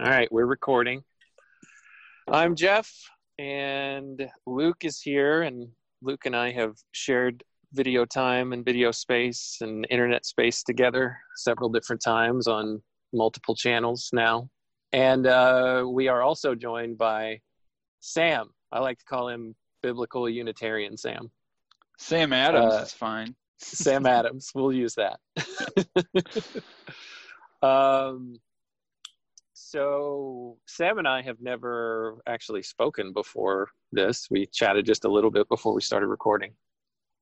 All right, we're recording. I'm Jeff, and Luke is here, and Luke and I have shared video time and video space and internet space together several different times on multiple channels now. And we are also joined by Sam. I like to call him Biblical Unitarian Sam. Sam Adams is fine. Sam Adams, we'll use that. So Sam and I have never actually spoken before this. We chatted just a little bit before we started recording.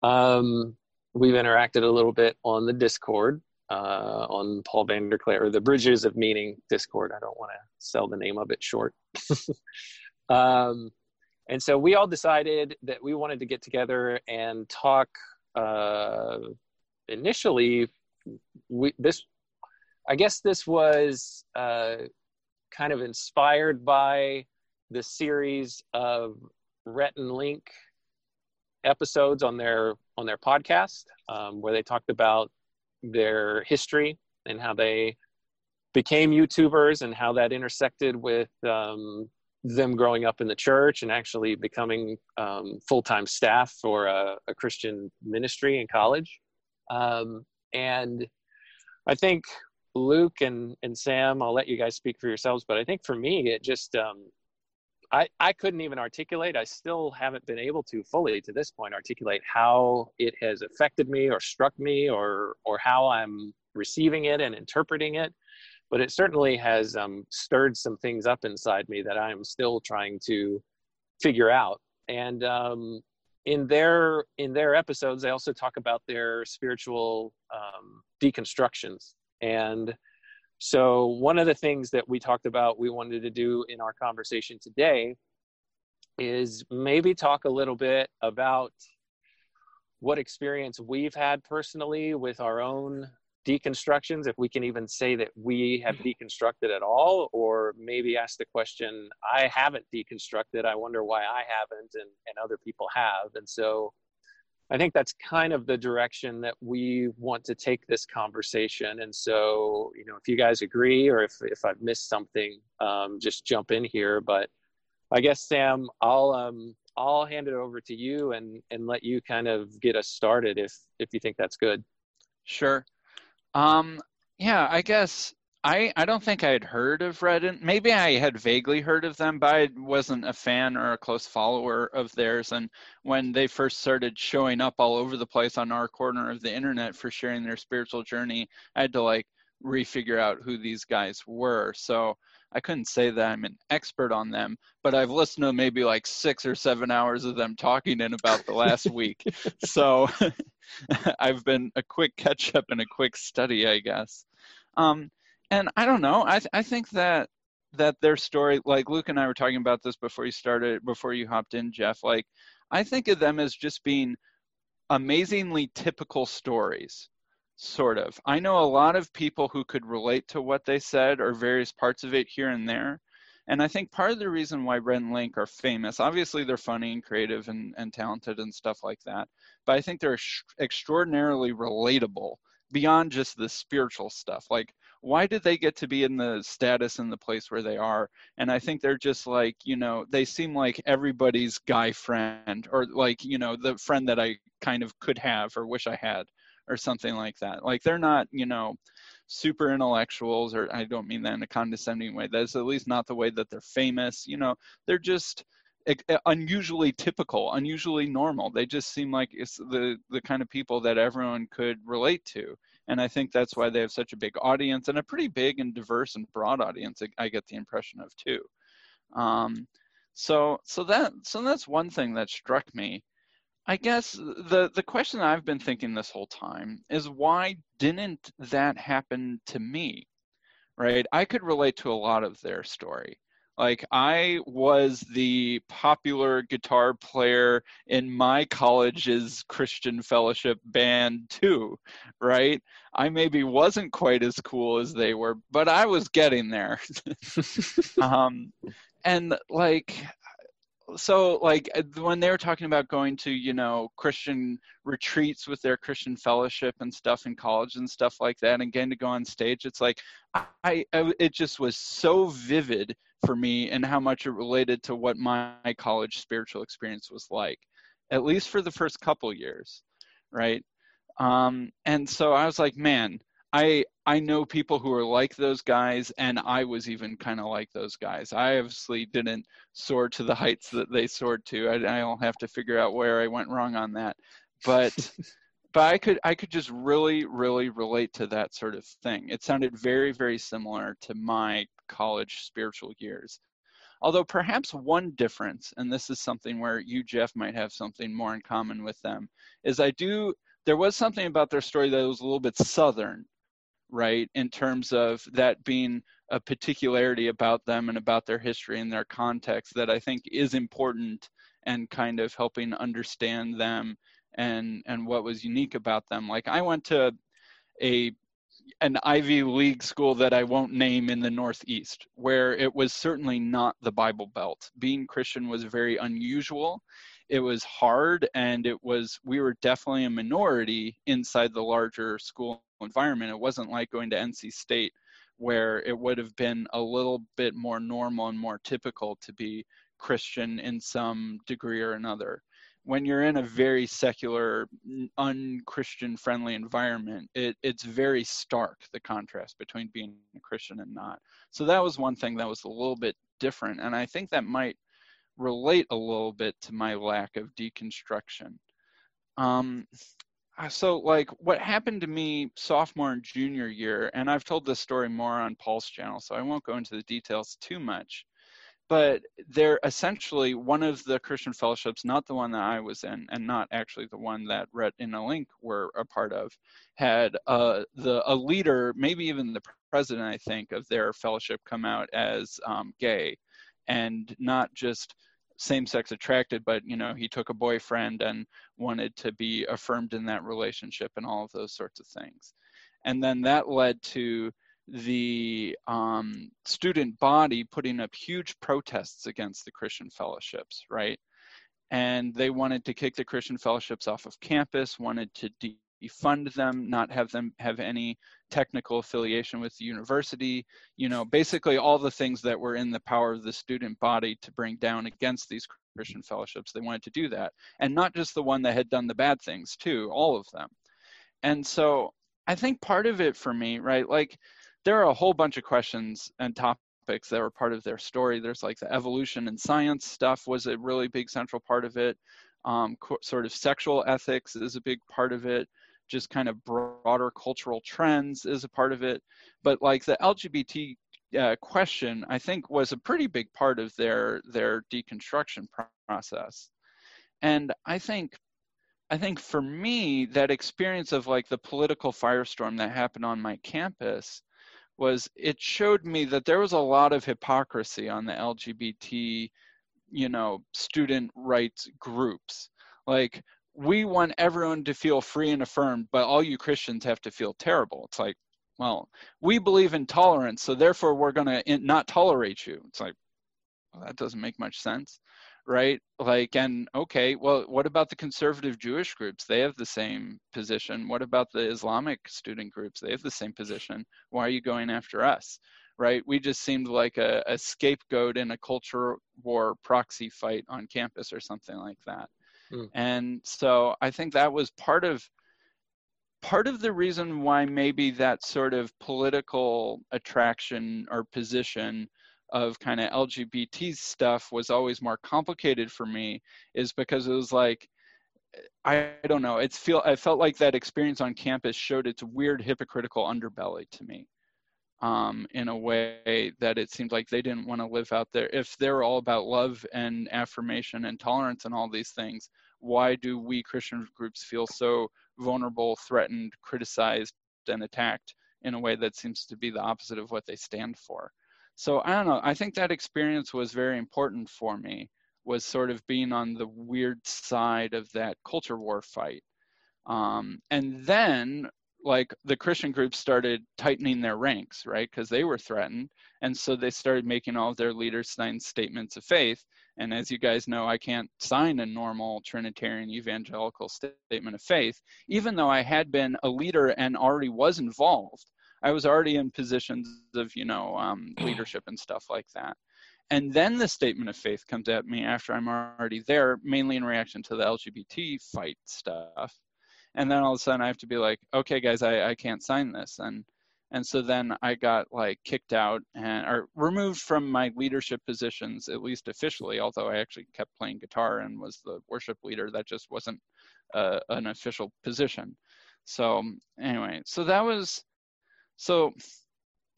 We've interacted a little bit on the Discord, on Paul Vanderklay, or the Bridges of Meaning Discord. I don't want to sell the name of it short. And so we all decided that we wanted to get together and talk. Initially, this was kind of inspired by the series of Rhett and Link episodes on their podcast, where they talked about their history and how they became YouTubers and how that intersected with them growing up in the church and actually becoming full-time staff for a Christian ministry in college. And I think Luke and Sam, I'll let you guys speak for yourselves, but I think for me, it just, I couldn't even articulate. I still haven't been able to fully to this point articulate how it has affected me or struck me or how I'm receiving it and interpreting it. But it certainly has stirred some things up inside me that I'm still trying to figure out. And in their episodes, they also talk about their spiritual deconstructions. And so one of the things that we talked about we wanted to do in our conversation today is maybe talk a little bit about what experience we've had personally with our own deconstructions, if we can even say that we have deconstructed at all, or maybe ask the question, I haven't deconstructed, I wonder why I haven't and other people have. And so I think that's kind of the direction that we want to take this conversation. And so, you know, if you guys agree, or if I've missed something, just jump in here. But I guess, Sam, I'll hand it over to you and let you kind of get us started if you think that's good. Sure. Yeah, I guess I don't think I had heard of Rhett. Maybe I had vaguely heard of them, but I wasn't a fan or a close follower of theirs. And when they first started showing up all over the place on our corner of the internet for sharing their spiritual journey, I had to refigure out who these guys were. So I couldn't say that I'm an expert on them, but I've listened to maybe 6 or 7 hours of them talking in about the last week. So I've been a quick catch up and a quick study, I guess. And I don't know, I think that their story, Luke and I were talking about this before you hopped in, Jeff, I think of them as just being amazingly typical stories. Sort of. I know a lot of people who could relate to what they said or various parts of it here and there. And I think part of the reason why Rhett and Link are famous, obviously they're funny and creative and talented and stuff like that, but I think they're extraordinarily relatable beyond just the spiritual stuff. Why did they get to be in the status and the place where they are? And I think they're just they seem like everybody's guy friend or the friend that I kind of could have or wish I had. Or something like that. They're not, super intellectuals, or I don't mean that in a condescending way. That's at least not the way that they're famous. They're just unusually typical, unusually normal. They just seem like it's the kind of people that everyone could relate to. And I think that's why they have such a big audience and a pretty big and diverse and broad audience, I get the impression of too. So that's one thing that struck me. I guess the question I've been thinking this whole time is, why didn't that happen to me, right? I could relate to a lot of their story. I was the popular guitar player in my college's Christian fellowship band too, right? I maybe wasn't quite as cool as they were, but I was getting there. And So like when they were talking about going to, you know, Christian retreats with their Christian fellowship and stuff in college and stuff like that, and getting to go on stage, it's like it just was so vivid for me and how much it related to what my college spiritual experience was like, at least for the first couple years, right? And so I was like, man, I know people who are like those guys, and I was even kind of like those guys. I obviously didn't soar to the heights that they soared to. I'll have to figure out where I went wrong on that, but but I could just really, really relate to that sort of thing. It sounded very, very similar to my college spiritual years, although perhaps one difference, and this is something where you, Jeff, might have something more in common with them, is there was something about their story that was a little bit Southern, right, in terms of that being a particularity about them and about their history and their context that I think is important and kind of helping understand them and what was unique about them. Like I went to an Ivy League school that I won't name in the Northeast, where it was certainly not the Bible Belt. Being Christian was very unusual. It was hard, and we were definitely a minority inside the larger school environment. It wasn't like going to NC State, where it would have been a little bit more normal and more typical to be Christian in some degree or another. When you're in a very secular, un-Christian friendly environment, it's very stark, the contrast between being a Christian and not. So that was one thing that was a little bit different, and I think that might relate a little bit to my lack of deconstruction. So like what happened to me sophomore and junior year, and I've told this story more on Paul's channel, so I won't go into the details too much, but they're essentially one of the Christian fellowships, not the one that I was in and not actually the one that Rhett and Link were a part of, had a leader, maybe even the president, I think, of their fellowship come out as gay, and not just same-sex attracted, but, you know, he took a boyfriend and wanted to be affirmed in that relationship and all of those sorts of things. And then that led to the student body putting up huge protests against the Christian fellowships, right? And they wanted to kick the Christian fellowships off of campus, wanted to defund them, not have them have any technical affiliation with the university, you know, basically all the things that were in the power of the student body to bring down against these Christian fellowships. They wanted to do that. And not just the one that had done the bad things too, all of them. And so I think part of it for me, right, like there are a whole bunch of questions and topics that were part of their story. There's like the evolution and science stuff was a really big central part of it. Sort of sexual ethics is a big part of it. Just kind of broader cultural trends is a part of it. But like the LGBT question, I think, was a pretty big part of their deconstruction process. And I think for me, that experience of like the political firestorm that happened on my campus it showed me that there was a lot of hypocrisy on the LGBT, you know, student rights groups. Like, we want everyone to feel free and affirmed, but all you Christians have to feel terrible. It's like, well, we believe in tolerance, so therefore we're going to not tolerate you. It's like, well, that doesn't make much sense, right? Like, and okay, well, what about the conservative Jewish groups? They have the same position. What about the Islamic student groups? They have the same position. Why are you going after us, right? We just seemed like a scapegoat in a culture war proxy fight on campus or something like that. And so I think that was part of the reason why maybe that sort of political attraction or position of kind of LGBT stuff was always more complicated for me, is because it was like, I don't know, I felt like that experience on campus showed its weird hypocritical underbelly to me, in a way that it seemed like they didn't want to live out there. If they're all about love and affirmation and tolerance and all these things, why do we Christian groups feel so vulnerable, threatened, criticized, and attacked in a way that seems to be the opposite of what they stand for? So I don't know. I think that experience was very important for me, was sort of being on the weird side of that culture war fight. And then like the Christian groups started tightening their ranks, right? Because they were threatened. And so they started making all of their leaders sign statements of faith. And as you guys know, I can't sign a normal Trinitarian evangelical statement of faith, even though I had been a leader and already was involved. I was already in positions of, leadership and stuff like that. And then the statement of faith comes at me after I'm already there, mainly in reaction to the LGBT fight stuff. And then all of a sudden I have to be like, okay, guys, I can't sign this. And so then I got like kicked out or removed from my leadership positions, at least officially, although I actually kept playing guitar and was the worship leader. That just wasn't an official position. So anyway, so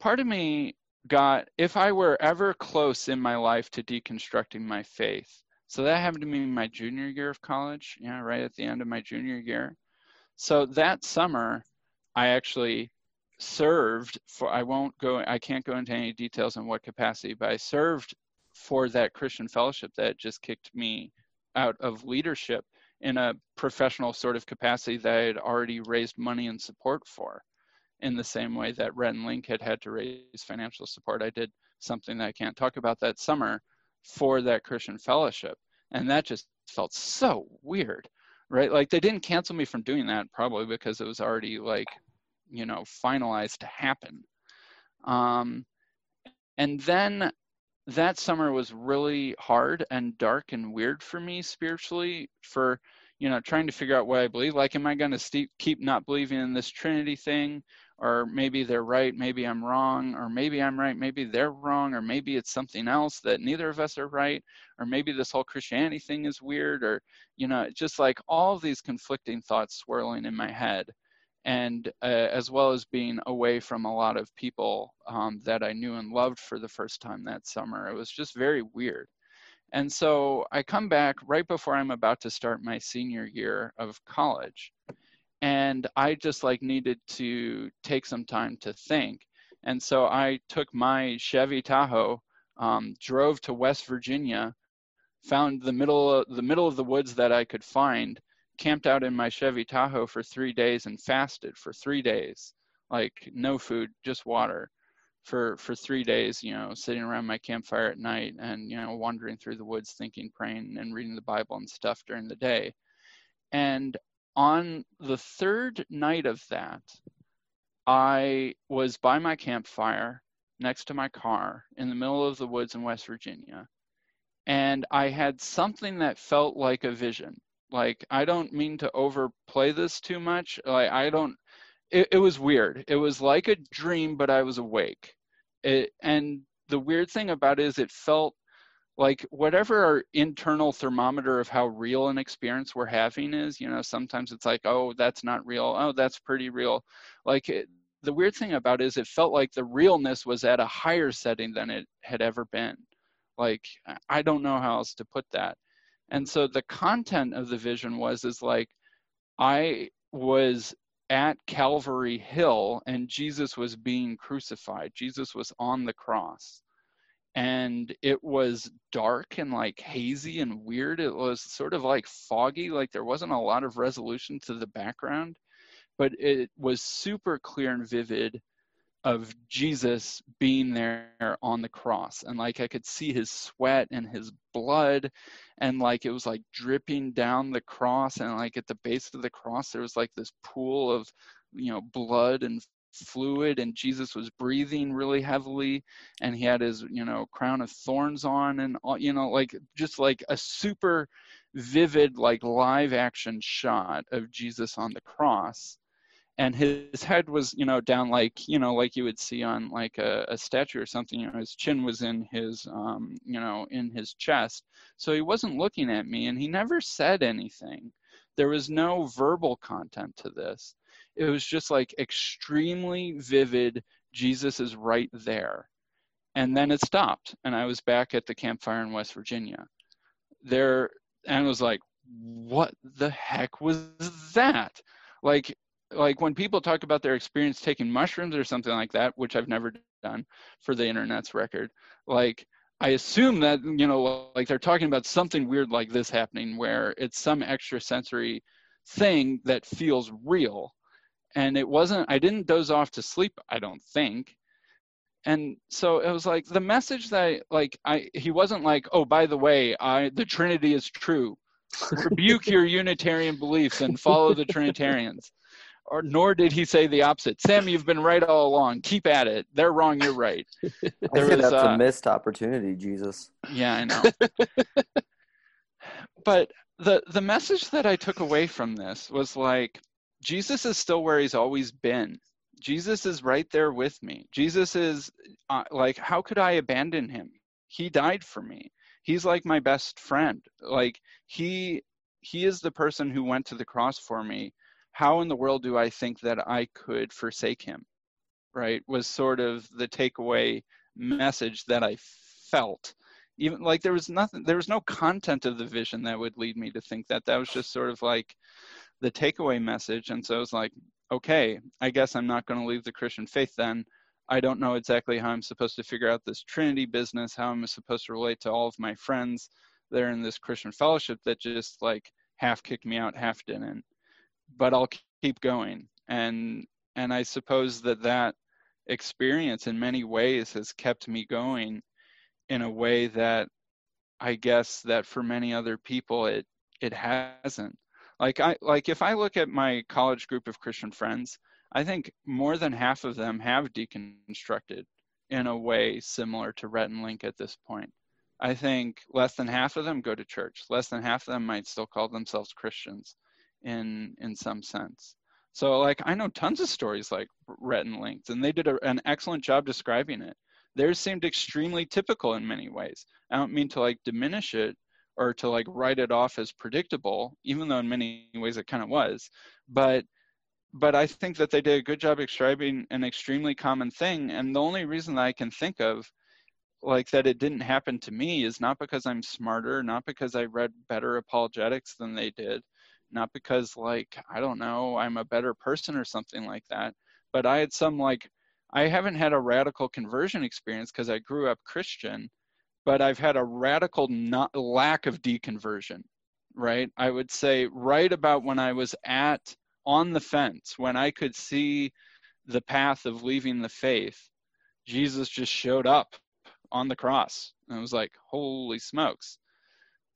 part of me got, if I were ever close in my life to deconstructing my faith. So that happened to me in my junior year of college, right at the end of my junior year. So that summer, I actually served for, I can't go into any details on what capacity, but I served for that Christian fellowship that just kicked me out of leadership in a professional sort of capacity that I had already raised money and support for. In the same way that Rhett and Link had to raise financial support, I did something that I can't talk about that summer for that Christian fellowship. And that just felt so weird. Right? Like they didn't cancel me from doing that probably because it was already like, finalized to happen. And then that summer was really hard and dark and weird for me spiritually for, trying to figure out what I believe. Like, am I going to keep not believing in this Trinity thing? Or maybe they're right, maybe I'm wrong, or maybe I'm right, maybe they're wrong, or maybe it's something else that neither of us are right, or maybe this whole Christianity thing is weird, or, just like all these conflicting thoughts swirling in my head, and as well as being away from a lot of people that I knew and loved for the first time that summer. It was just very weird. And so I come back right before I'm about to start my senior year of college. And I just needed to take some time to think. And so I took my Chevy Tahoe, drove to West Virginia, found the middle of the woods that I could find, camped out in my Chevy Tahoe for 3 days and fasted for 3 days, like no food, just water for 3 days, sitting around my campfire at night and, wandering through the woods, thinking, praying and reading the Bible and stuff during the day. And on the third night of that, I was by my campfire next to my car in the middle of the woods in West Virginia. And I had something that felt like a vision. Like, I don't mean to overplay this too much. Like, it was weird. It was like a dream, but I was awake. And the weird thing about it is it felt like whatever our internal thermometer of how real an experience we're having is, sometimes it's like, oh, that's not real. Oh, that's pretty real. Like the weird thing about it is it felt like the realness was at a higher setting than it had ever been. Like, I don't know how else to put that. And so the content of the vision was I was at Calvary Hill and Jesus was being crucified. Jesus was on the cross. And it was dark and hazy and weird. It was sort of foggy, there wasn't a lot of resolution to the background, but it was super clear and vivid of Jesus being there on the cross. And I could see his sweat and his blood and it was dripping down the cross. And at the base of the cross, there was this pool of, blood and fluid, and Jesus was breathing really heavily, and he had his crown of thorns on, and all, just a super vivid live action shot of Jesus on the cross, and his head was down like you would see on a statue or something. His chin was in his in his chest, so he wasn't looking at me, and he never said anything. There was no verbal content to this. It was just extremely vivid. Jesus is right there. And then it stopped. And I was back at the campfire in West Virginia there. And I was like, what the heck was that? Like when people talk about their experience taking mushrooms or something like that, which I've never done for the internet's record, I assume that, they're talking about something weird like this happening where it's some extrasensory thing that feels real. And it wasn't, I didn't doze off to sleep, I don't think. And so it was like the message that he wasn't like, oh, by the way, the Trinity is true. Rebuke your Unitarian beliefs and follow the Trinitarians. Or nor did he say the opposite. Sam, you've been right all along. Keep at it. They're wrong. You're right. That's a missed opportunity, Jesus. Yeah, I know. But the message that I took away from this was like, Jesus is still where he's always been. Jesus is right there with me. Jesus is how could I abandon him? He died for me. He's like my best friend. Like he is the person who went to the cross for me. How in the world do I think that I could forsake him? Right? Was sort of the takeaway message that I felt. Even like there was no content of the vision that would lead me to think that. That was just sort of like the takeaway message. And so I was like, okay, I guess I'm not going to leave the Christian faith then. I don't know exactly how I'm supposed to figure out this Trinity business, how I'm supposed to relate to all of my friends that are in this Christian fellowship that just like half kicked me out, half didn't. But I'll keep going. And I suppose that experience in many ways has kept me going in a way that I guess that for many other people it hasn't. If I look at my college group of Christian friends, I think more than half of them have deconstructed in a way similar to Rhett and Link at this point. I think less than half of them go to church. Less than half of them might still call themselves Christians in some sense. So I know tons of stories like Rhett and Link, and they did an excellent job describing it. Theirs seemed extremely typical in many ways. I don't mean to diminish it or to write it off as predictable, even though in many ways it kind of was. But I think that they did a good job describing an extremely common thing. And the only reason that I can think of that it didn't happen to me is not because I'm smarter, not because I read better apologetics than they did, not because I don't know, I'm a better person or something like that. But I had some I haven't had a radical conversion experience because I grew up Christian, but I've had a radical lack of deconversion, right? I would say right about when I was on the fence, when I could see the path of leaving the faith, Jesus just showed up on the cross. And I was like, holy smokes.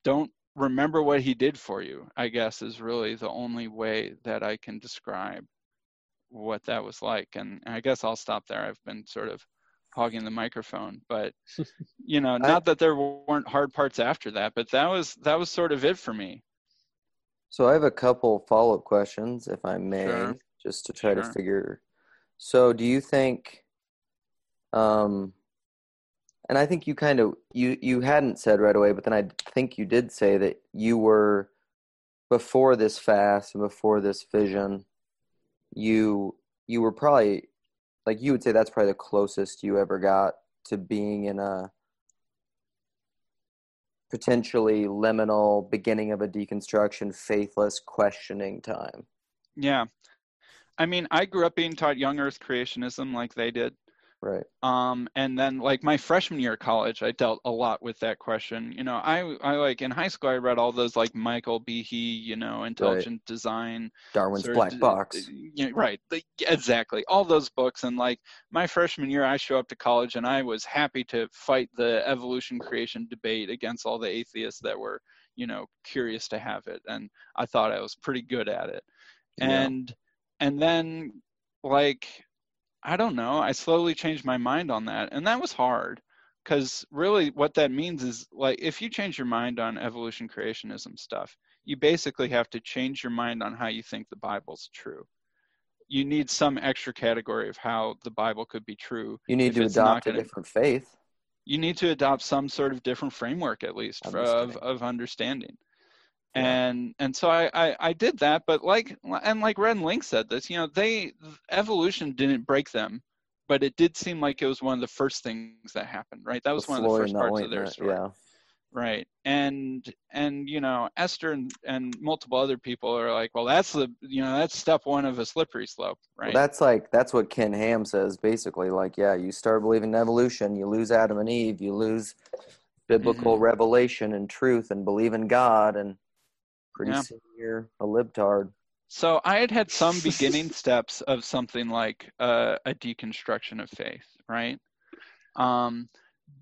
Don't remember what he did for you, I guess, is really the only way that I can describe what that was like. And I guess I'll stop there. I've been sort of hogging the microphone, but not that there weren't hard parts after that, but that was sort of it for me. So I have a couple follow-up questions, if I may, sure. Just to try to figure. So do you think, and I think you kind of, you hadn't said right away, but then I think you did say that you were, before this fast and before this vision, you were probably, you would say that's probably the closest you ever got to being in a potentially liminal beginning of a deconstruction, faithless, questioning time. Yeah. I mean, I grew up being taught young earth creationism like they did. Right. And then my freshman year of college, I dealt a lot with that question. I in high school, I read all those Michael Behe, intelligent design, Darwin's Black Box. Right. Exactly. All those books. And my freshman year, I show up to college and I was happy to fight the evolution creation debate against all the atheists that were, curious to have it. And I thought I was pretty good at it. And then I don't know. I slowly changed my mind on that. And that was hard because really what that means is if you change your mind on evolution creationism stuff, you basically have to change your mind on how you think the Bible's true. You need some extra category of how the Bible could be true. You need to adopt a different faith. You need to adopt some sort of different framework, at least of understanding. And so I did that, but Rhett and Link said this, evolution didn't break them, but it did seem like it was one of the first things that happened, right? That was one of the first parts of their story. Yeah. Right. And, Esther and multiple other people are like, well, that's that's step one of a slippery slope, right? Well, that's what Ken Ham says, basically, you start believing in evolution, you lose Adam and Eve, you lose biblical revelation and truth and believe in God and pretty soon you're a libtard. So I had some beginning steps of something like a deconstruction of faith, right?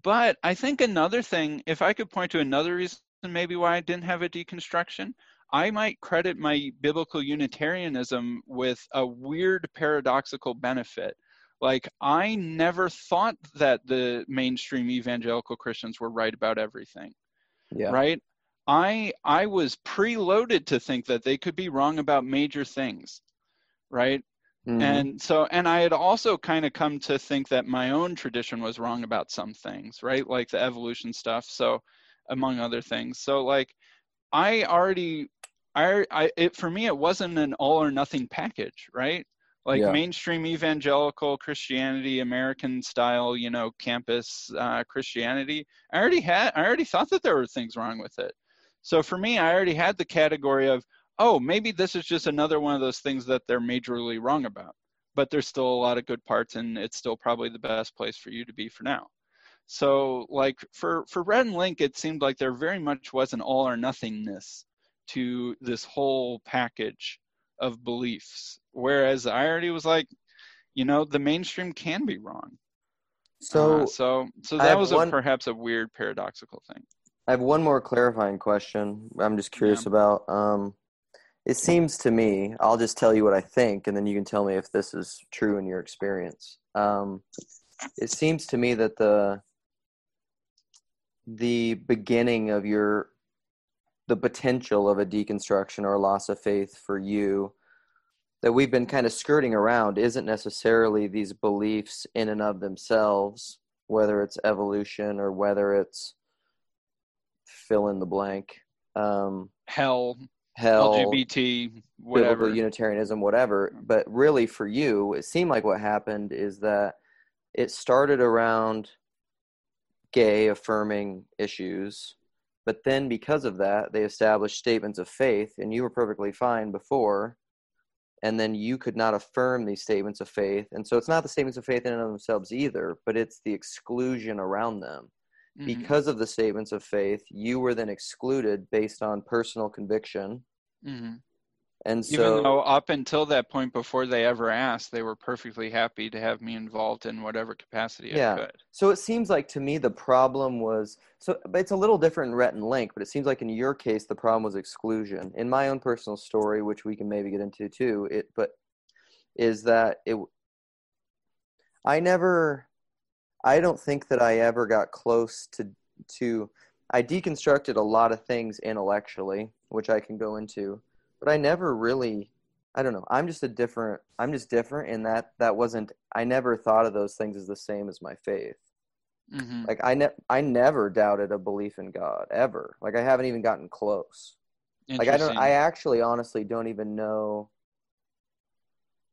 But I think another thing, if I could point to another reason maybe why I didn't have a deconstruction, I might credit my biblical Unitarianism with a weird paradoxical benefit. Like, I never thought that the mainstream evangelical Christians were right about everything, yeah. Right? I was preloaded to think that they could be wrong about major things, right? Mm-hmm. And I had also kind of come to think that my own tradition was wrong about some things, right? Like the evolution stuff, so among other things. So like, for me, it wasn't an all or nothing package, right? Like yeah. Mainstream evangelical Christianity, American style, you know, campus Christianity. I already thought that there were things wrong with it. So for me, I already had the category of, oh, maybe this is just another one of those things that they're majorly wrong about, but there's still a lot of good parts and it's still probably the best place for you to be for now. So like for Rhett and Link, it seemed like there very much was an all or nothingness to this whole package of beliefs. Whereas I already was like, you know, the mainstream can be wrong. So that was perhaps a weird paradoxical thing. I have one more clarifying question I'm just curious about. It seems to me, I'll just tell you what I think, and then you can tell me if this is true in your experience. It seems to me that the beginning of the potential of a deconstruction or loss of faith for you that we've been kind of skirting around isn't necessarily these beliefs in and of themselves, whether it's evolution or whether it's fill in the blank. Hell, LGBT, whatever. Biblical Unitarianism, whatever. But really for you, it seemed like what happened is that it started around gay affirming issues, but then because of that, they established statements of faith, and you were perfectly fine before, and then you could not affirm these statements of faith. And so it's not the statements of faith in and of themselves either, but it's the exclusion around them. Mm-hmm. Because of the statements of faith, you were then excluded based on personal conviction. Mm-hmm. And so, even though up until that point, before they ever asked, they were perfectly happy to have me involved in whatever capacity I could. So it seems like to me the problem was, but it's a little different in Rhett and Link, but it seems like in your case, the problem was exclusion. In my own personal story, which we can maybe get into too, I don't think that I ever got close to I deconstructed a lot of things intellectually, which I can go into. But I never really, I don't know. I'm just different in that wasn't, I never thought of those things as the same as my faith. Mm-hmm. Like I never doubted a belief in God ever. Like I haven't even gotten close. Like I actually honestly don't even know.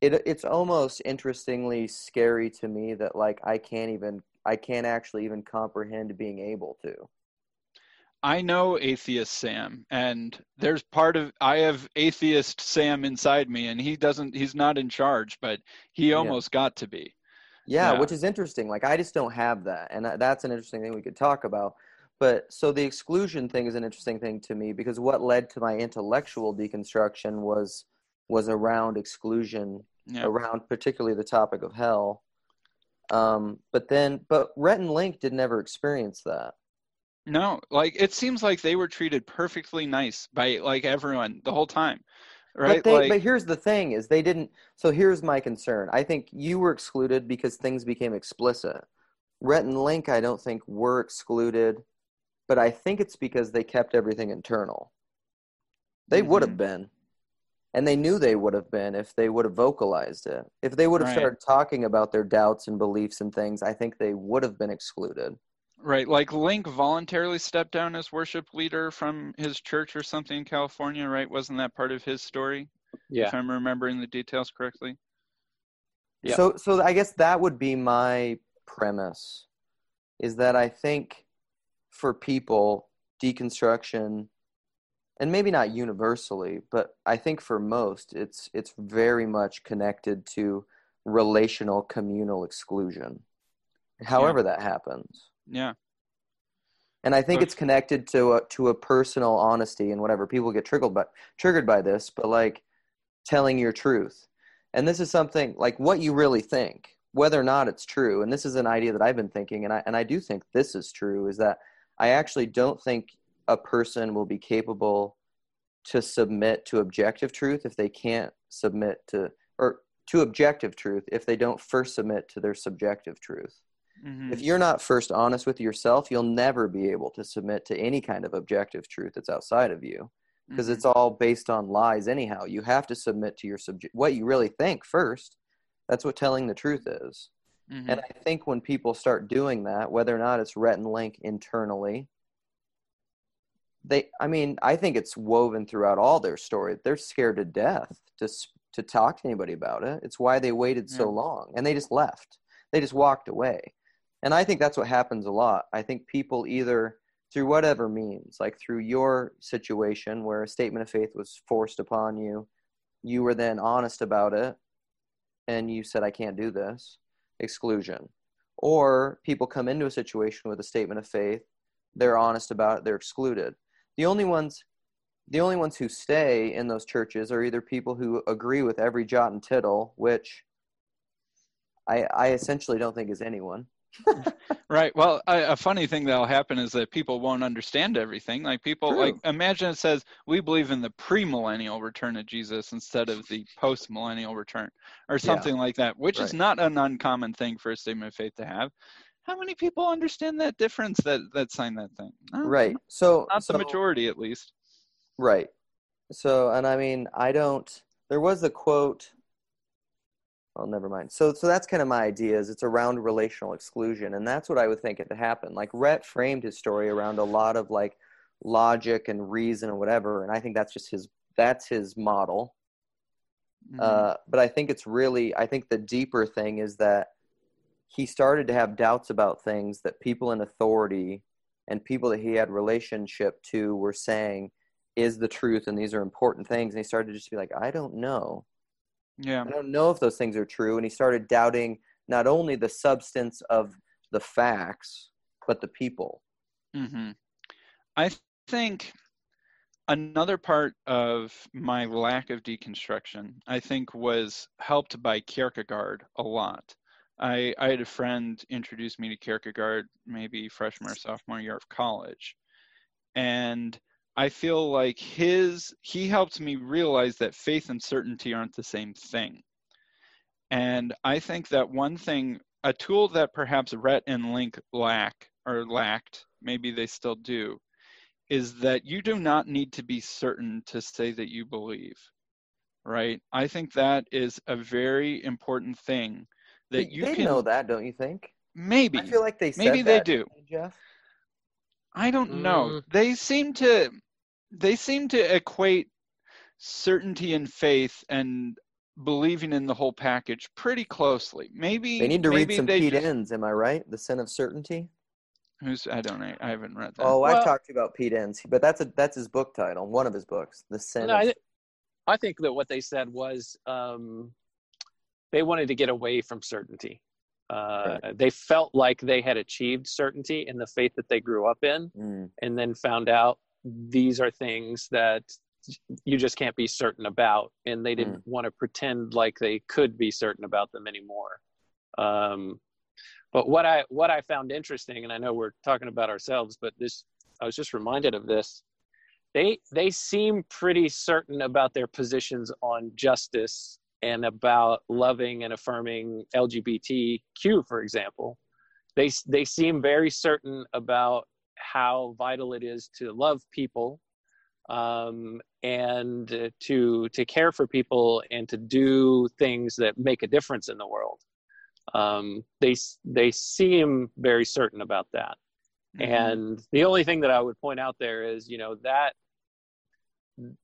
It's almost interestingly scary to me that like I can't actually even comprehend being able to. I know atheist Sam, and there's I have atheist Sam inside me, and he's not in charge, but he almost got to be. Yeah, which is interesting. Like, I just don't have that. And that's an interesting thing we could talk about. But so the exclusion thing is an interesting thing to me, because what led to my intellectual deconstruction was around exclusion, around particularly the topic of hell. But Rhett and Link did never experience that. No, like it seems like they were treated perfectly nice by like everyone the whole time, right? But here's the thing is they didn't. So here's my concern. I think you were excluded because things became explicit. Rhett and Link, I don't think were excluded, but I think it's because they kept everything internal. They would have been, and they knew they would have been if they would have vocalized it. If they would have started talking about their doubts and beliefs and things, I think they would have been excluded. Right, like Link voluntarily stepped down as worship leader from his church or something in California, right? Wasn't that part of his story? Yeah. If I'm remembering the details correctly. Yeah. So I guess that would be my premise, is that I think for people, deconstruction, and maybe not universally, but I think for most, it's very much connected to relational communal exclusion, however that happens. Yeah. And I think it's connected to a personal honesty and whatever. People get triggered by this, but like telling your truth. And this is something like what you really think, whether or not it's true. And this is an idea that I've been thinking, and I do think this is true, is that I actually don't think a person will be capable to submit to objective truth if they can't submit to, or to objective truth if they don't first submit to their subjective truth. Mm-hmm. If you're not first honest with yourself, you'll never be able to submit to any kind of objective truth that's outside of you, because mm-hmm. it's all based on lies anyhow. You have to submit to your what you really think first. That's what telling the truth is. Mm-hmm. And I think when people start doing that, whether or not it's Rhett and Link internally, I think it's woven throughout all their story. They're scared to death to talk to anybody about it. It's why they waited so long, and they just left. They just walked away. And I think that's what happens a lot. I think people either through whatever means, like through your situation where a statement of faith was forced upon you, you were then honest about it, and you said, I can't do this, exclusion. Or people come into a situation with a statement of faith, they're honest about it, they're excluded. The only ones who stay in those churches are either people who agree with every jot and tittle, which I essentially don't think is anyone. Right. Well, a funny thing that'll happen is that people won't understand everything. Like people, true. Like imagine it says, we believe in the premillennial return of Jesus instead of the postmillennial return or something like that, which is not an uncommon thing for a statement of faith to have. How many people understand that difference that sign that thing? Right. So not the majority, at least. Right. So, and I mean, there was the quote, well, never mind. So that's kind of my idea, is it's around relational exclusion. And that's what I would think it to happen. Like Rhett framed his story around a lot of like logic and reason and whatever. And I think that's just his model. Mm-hmm. But I think I think the deeper thing is that he started to have doubts about things that people in authority and people that he had relationship to were saying is the truth. And these are important things. And he started to just be like, I don't know. Yeah, I don't know if those things are true. And he started doubting not only the substance of the facts, but the people. Mm-hmm. I think another part of my lack of deconstruction, I think, was helped by Kierkegaard a lot. I had a friend introduce me to Kierkegaard maybe freshman or sophomore year of college. And I feel like he helped me realize that faith and certainty aren't the same thing. And I think that one thing, a tool that perhaps Rhett and Link lacked, maybe they still do, is that you do not need to be certain to say that you believe, right? I think that is a very important thing that you can... They know that, don't you think? Maybe. I feel like they said that. Maybe they do. Jeff? I don't know. They seem to equate certainty and faith and believing in the whole package pretty closely. Maybe they need to read some Pete Enns. Am I right? The Sin of Certainty. I haven't read that. Oh, I've talked to you about Pete Enns, but that's his book title, one of his books, The Sin. I think that what they said was they wanted to get away from certainty. They felt like they had achieved certainty in the faith that they grew up in, and then found out these are things that you just can't be certain about, and they didn't want to pretend like they could be certain about them anymore. But what I found interesting, and I know we're talking about ourselves, but I was just reminded of this. They seem pretty certain about their positions on justice and about loving and affirming LGBTQ, for example. They seem very certain about how vital it is to love people and to care for people and to do things that make a difference in the world. They seem very certain about that. Mm-hmm. And the only thing that I would point out there is, that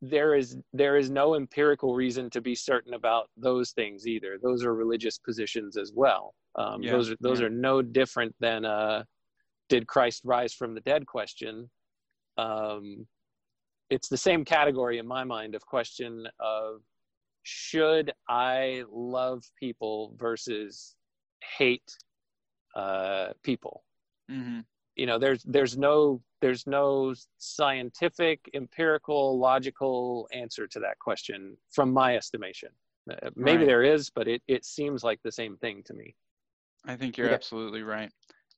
there is no empirical reason to be certain about those things either. Those are religious positions as well. Those are no different than did Christ rise from the dead question. It's the same category in my mind of question of should I love people versus hate people. Mm-hmm. There's no There's no scientific, empirical, logical answer to that question, from my estimation. Maybe right. There is, but it seems like the same thing to me. I think you're absolutely right.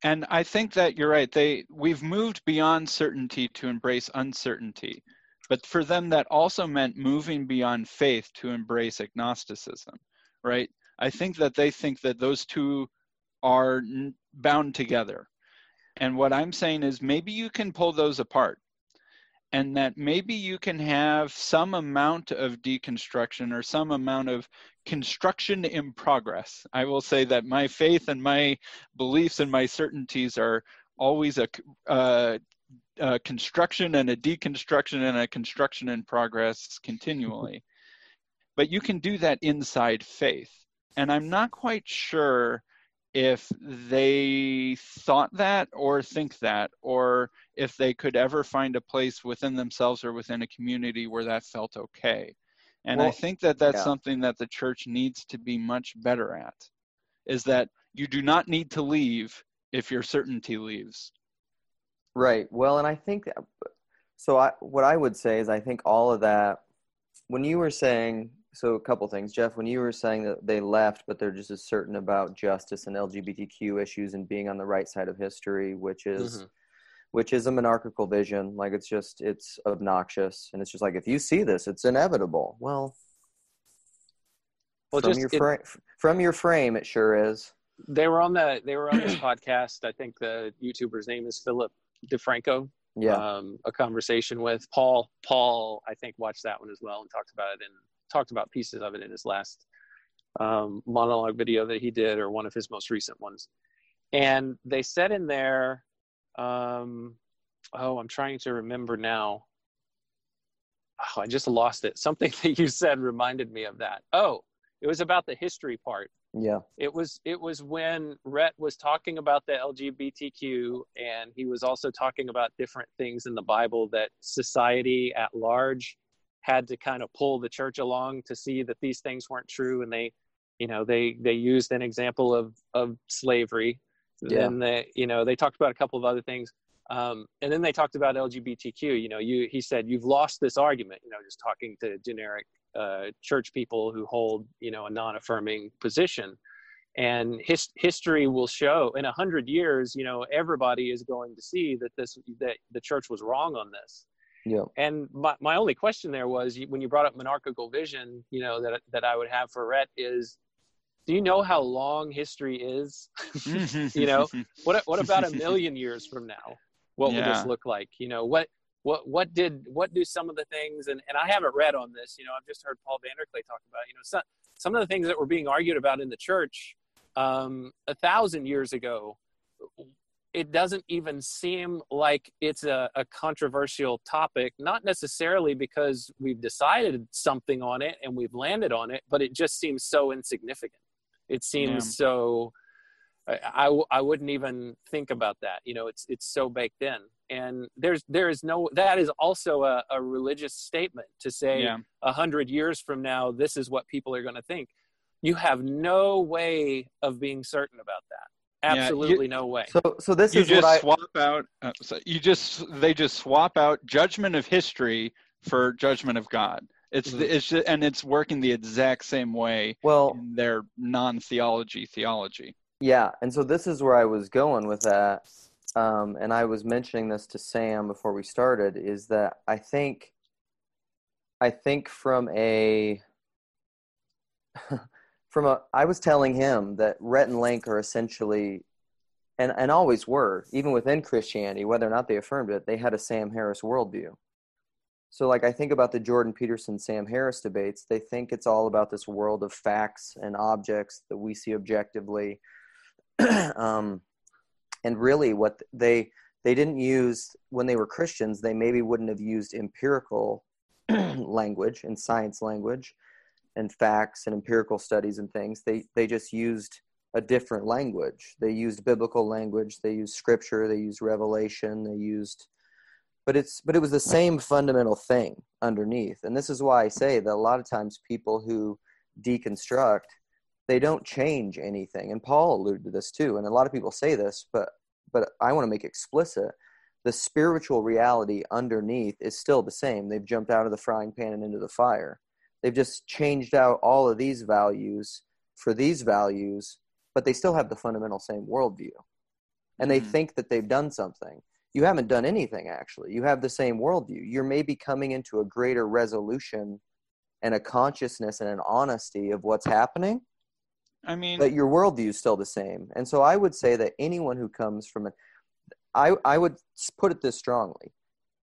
And I think that you're right. We've moved beyond certainty to embrace uncertainty. But for them, that also meant moving beyond faith to embrace agnosticism, right? I think that they think that those two are bound together. And what I'm saying is maybe you can pull those apart, and that maybe you can have some amount of deconstruction or some amount of construction in progress. I will say that my faith and my beliefs and my certainties are always a construction and a deconstruction and a construction in progress continually. But you can do that inside faith. And I'm not quite sure if they thought that or think that, or if they could ever find a place within themselves or within a community where that felt okay. And I think that that's something that the church needs to be much better at, is that you do not need to leave if your certainty leaves. Right. Well, and I think what I would say is I think all of that, when you were saying, so a couple things, Jeff, when you were saying that they left, but they're just as certain about justice and LGBTQ issues and being on the right side of history, which is a monarchical vision. Like it's obnoxious. And it's just like, if you see this, it's inevitable. Well from your frame, it sure is. They were on this podcast. I think the YouTuber's name is Philip DeFranco. Yeah. A conversation with Paul. Paul, I think, watched that one as well and talked about it and talked about pieces of it in his last monologue video that he did, or one of his most recent ones. And they said in there, I'm trying to remember now. Oh, I just lost it. Something that you said reminded me of that. Oh, it was about the history part. Yeah. It was when Rhett was talking about the LGBTQ, and he was also talking about different things in the Bible that society at large had to kind of pull the church along to see that these things weren't true. And they used an example of slavery. Yeah. Then they talked about a couple of other things. And then they talked about LGBTQ, he said, you've lost this argument, just talking to generic church people who hold, a non-affirming position. And history will show in 100 years, everybody is going to see that the church was wrong on this. Yeah. And my only question there was, when you brought up monarchical vision, that I would have for Rhett is, do you know how long history is? What about 1 million years from now? What will this look like? What do some of the things, and I haven't read on this, I've just heard Paul Vanderklay talk about, some of the things that were being argued about in the church 1,000 years ago. It doesn't even seem like it's a controversial topic, not necessarily because we've decided something on it and we've landed on it, but it just seems so insignificant. It seems so, I wouldn't even think about that. It's so baked in. And that is also a religious statement to say 100 years from now, this is what people are going to think. You have no way of being certain about that. Absolutely no way. So this is what I swap out. They just swap out judgment of history for judgment of God. It's working the exact same way. Well, in their non-theology theology. Yeah, and so this is where I was going with that, and I was mentioning this to Sam before we started. Is that I think from a I was telling him that Rhett and Link are essentially, and always were, even within Christianity, whether or not they affirmed it, they had a Sam Harris worldview. So I think about the Jordan Peterson, Sam Harris debates, they think it's all about this world of facts and objects that we see objectively. And really what they didn't use, when they were Christians, they maybe wouldn't have used empirical language and science language and facts and empirical studies and things. They just used a different language. They used biblical language. They used scripture. They used revelation. But it was the same fundamental thing underneath. And this is why I say that a lot of times people who deconstruct, they don't change anything. And Paul alluded to this too. And a lot of people say this, but I want to make explicit the spiritual reality underneath is still the same. They've jumped out of the frying pan and into the fire. They've just changed out all of these values for these values, but they still have the fundamental same worldview. And they think that they've done something. You haven't done anything, actually. You have the same worldview. You're maybe coming into a greater resolution and a consciousness and an honesty of what's happening. I mean, but your worldview is still the same. And so I would say that anyone who comes from I would put it this strongly.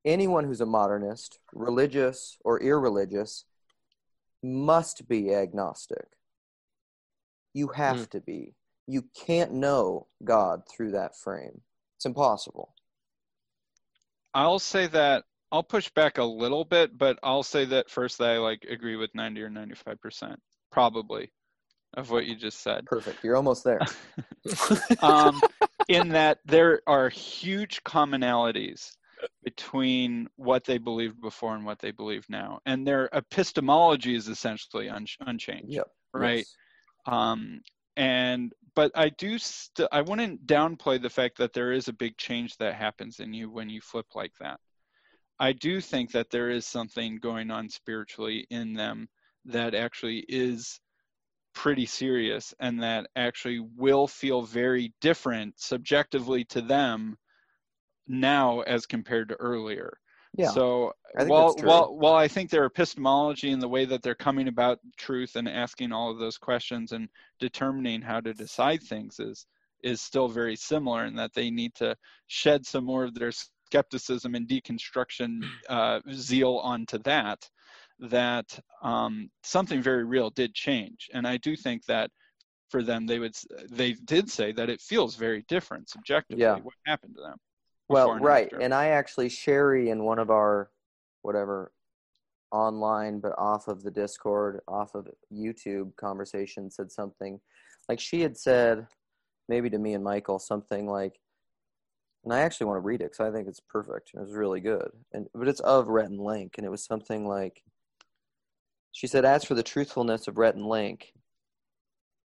Anyone who's a modernist, religious or irreligious, must be agnostic. You have to be. You can't know God through that frame. It's impossible. I'll say that I'll push back a little bit, but I'll say that first that I agree with 90 or 95% probably of what you just said. Perfect. You're almost there. In that there are huge commonalities between what they believed before and what they believe now. And their epistemology is essentially unchanged. Yep. Right. Yes. But I wouldn't downplay the fact that there is a big change that happens in you when you flip like that. I do think that there is something going on spiritually in them that actually is pretty serious and that actually will feel very different subjectively to them now as compared to earlier. Yeah. So while I think their epistemology and the way that they're coming about truth and asking all of those questions and determining how to decide things is still very similar, and that they need to shed some more of their skepticism and deconstruction zeal onto that something very real did change. And I do think that for them, they did say that it feels very different subjectively. Yeah. What happened to them. Well, right. After. And I actually, Sherry in one of our, online, but off of the Discord, off of YouTube conversation said something like she had said, maybe to me and Michael, something like, and I actually want to read it because I think it's perfect. It was really good. But it's of Rhett and Link. And it was something like, she said, as for the truthfulness of Rhett and Link,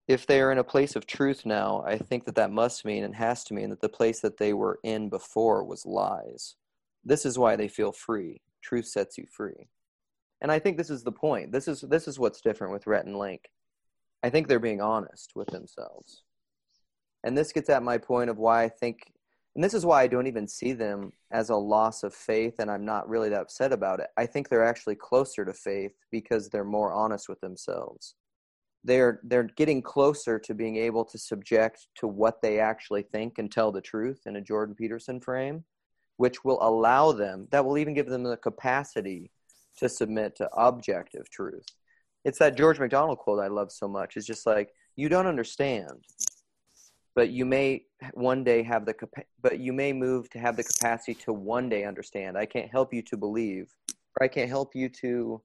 if they are in a place of truth now, I think that must mean and has to mean that the place that they were in before was lies. This is why they feel free. Truth sets you free. And I think this is the point. This is what's different with Rhett and Link. I think they're being honest with themselves. And this gets at my point of why I think, and this is why I don't even see them as a loss of faith, and I'm not really that upset about it. I think they're actually closer to faith because they're more honest with themselves. They're getting closer to being able to subject to what they actually think and tell the truth in a Jordan Peterson frame, which will allow them, that will even give them the capacity to submit to objective truth. It's that George MacDonald quote I love so much. It's just like, you don't understand, but you may one day have move to have the capacity to one day understand. I can't help you to believe, or I can't help you to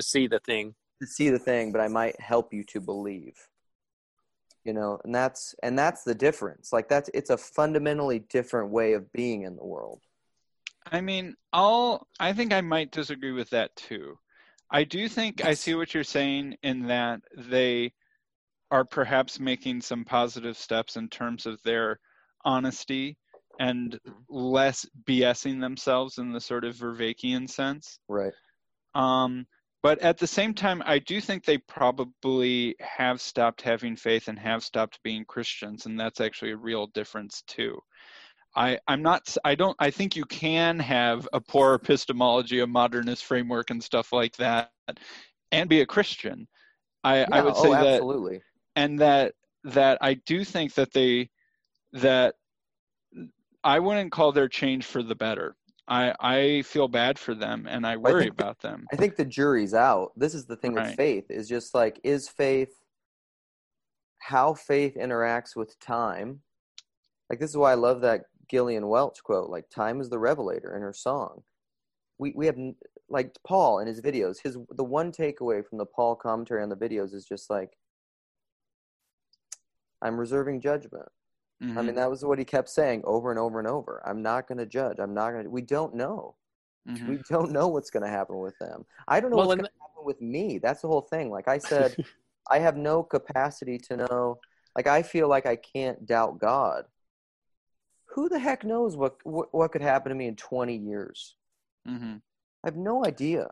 see the thing. To see the thing, but I might help you to believe, and that's the difference. It's a fundamentally different way of being in the world. I mean, I think I might disagree with that too. I do think I see what you're saying in that they are perhaps making some positive steps in terms of their honesty and less BSing themselves in the sort of Vervaekian sense. Right. But at the same time, I do think they probably have stopped having faith and have stopped being Christians, and that's actually a real difference too. I think you can have a poor epistemology, a modernist framework and stuff like that, and be a Christian. I would say that absolutely. And that I do think that I wouldn't call their change for the better. I feel bad for them, and I worry about them. I think the jury's out. This is the thing with faith, is just is faith, how faith interacts with time. This is why I love that Gillian Welch quote, time is the revelator in her song. We have, Paul in his videos, the one takeaway from the Paul commentary on the videos is just I'm reserving judgment. I mean, that was what he kept saying over and over and over. I'm not going to judge. We don't know. Mm-hmm. We don't know what's going to happen with them. I don't know what's going to happen with me. That's the whole thing. Like I said, I have no capacity to know. I feel I can't doubt God. who the heck knows what could happen to me in 20 years? Mm-hmm. I have no idea.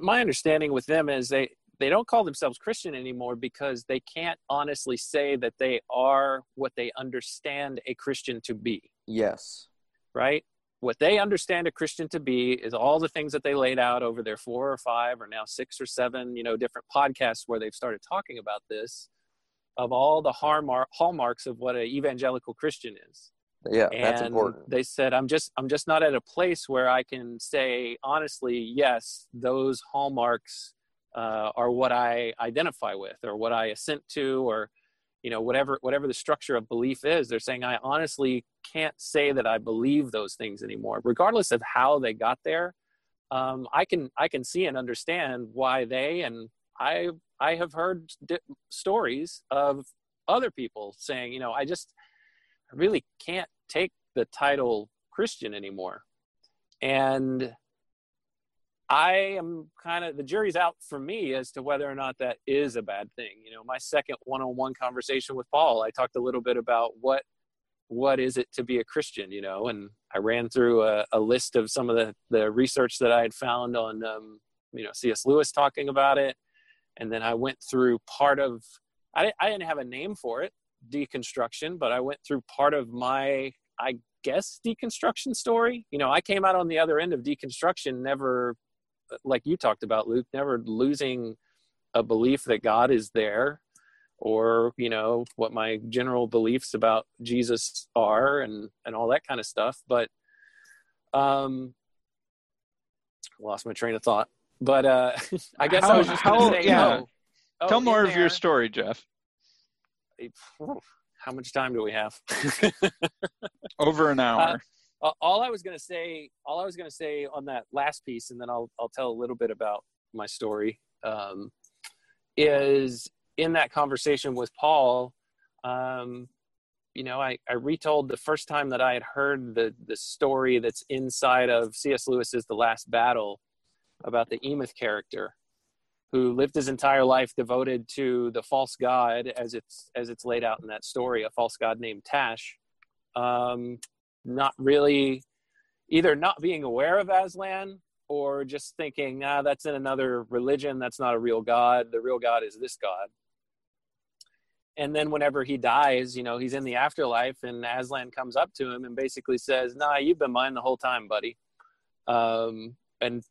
My understanding with them is they don't call themselves Christian anymore because they can't honestly say that they are what they understand a Christian to be. Yes. Right? What they understand a Christian to be is all the things that they laid out over their 4 or 5 or now 6 or 7, different podcasts where they've started talking about this, of all the hallmarks of what an evangelical Christian is. Yeah, and that's important. They said, I'm just not at a place where I can say, honestly, yes, those hallmarks are what I identify with or what I assent to, or, whatever the structure of belief is. They're saying, I honestly can't say that I believe those things anymore, regardless of how they got there. I can see and understand why they, and I have heard stories of other people saying, I really can't take the title Christian anymore. And I am the jury's out for me as to whether or not that is a bad thing. My second one-on-one conversation with Paul, I talked a little bit about what is it to be a Christian, and I ran through a list of some of the research that I had found on, C.S. Lewis talking about it. And then I went through part of, I didn't have a name for it, deconstruction, but I went through part of my, I guess, deconstruction story. I came out on the other end of deconstruction, never, like you talked about, Luke, never losing a belief that God is there, or, what my general beliefs about Jesus are and all that kind of stuff. But lost my train of thought. But I guess I was just going to say, tell more of your story, Jeff. How much time do we have? Over an hour. All I was going to say on that last piece, and then I'll tell a little bit about my story, is in that conversation with Paul, I retold the first time that I had heard the story that's inside of C.S. Lewis's The Last Battle, about the Emeth character who lived his entire life devoted to the false god, as it's laid out in that story, a false god named Tash, not really either not being aware of Aslan or just thinking, that's in another religion. That's not a real god. The real God is this God. And then whenever he dies, he's in the afterlife, and Aslan comes up to him and basically says, nah, you've been mine the whole time, buddy. And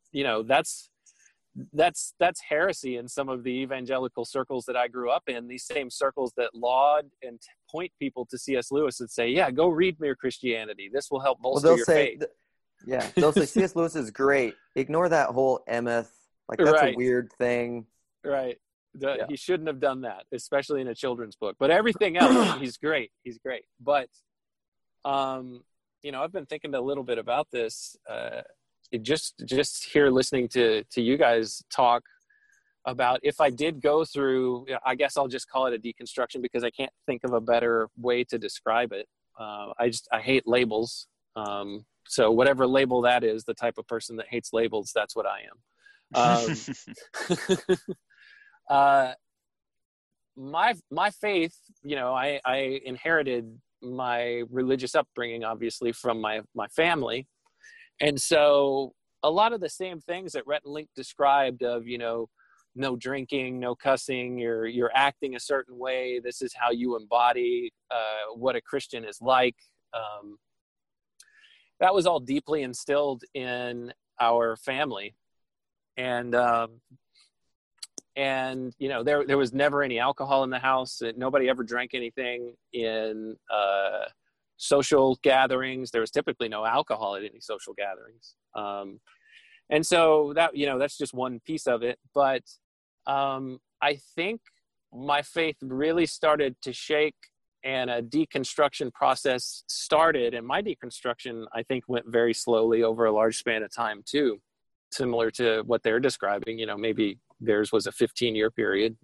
that's heresy in some of the evangelical circles that I grew up in, these same circles that laud and point people to C.S. Lewis and say, yeah, go read Mere Christianity. This will help bolster your faith. They'll say C.S. Lewis is great. Ignore that whole Emeth. That's right. A weird thing. Right. He shouldn't have done that, especially in a children's book. But everything else, he's great. He's great. But, I've been thinking a little bit about this, it just here listening to you guys talk about, if I did go through, I guess I'll just call it a deconstruction because I can't think of a better way to describe it. I hate labels. So whatever label that is, the type of person that hates labels, that's what I am. My faith, I inherited my religious upbringing, obviously, from my family. And so a lot of the same things that Rhett and Link described of, no drinking, no cussing, you're acting a certain way. This is how you embody what a Christian is like. That was all deeply instilled in our family. And there was never any alcohol in the house. Nobody ever drank anything in social gatherings. There was typically no alcohol at any social gatherings. And so that, that's just one piece of it. But I think my faith really started to shake, and a deconstruction process started. And my deconstruction, I think, went very slowly over a large span of time too, similar to what they're describing. Maybe theirs was a 15-year period.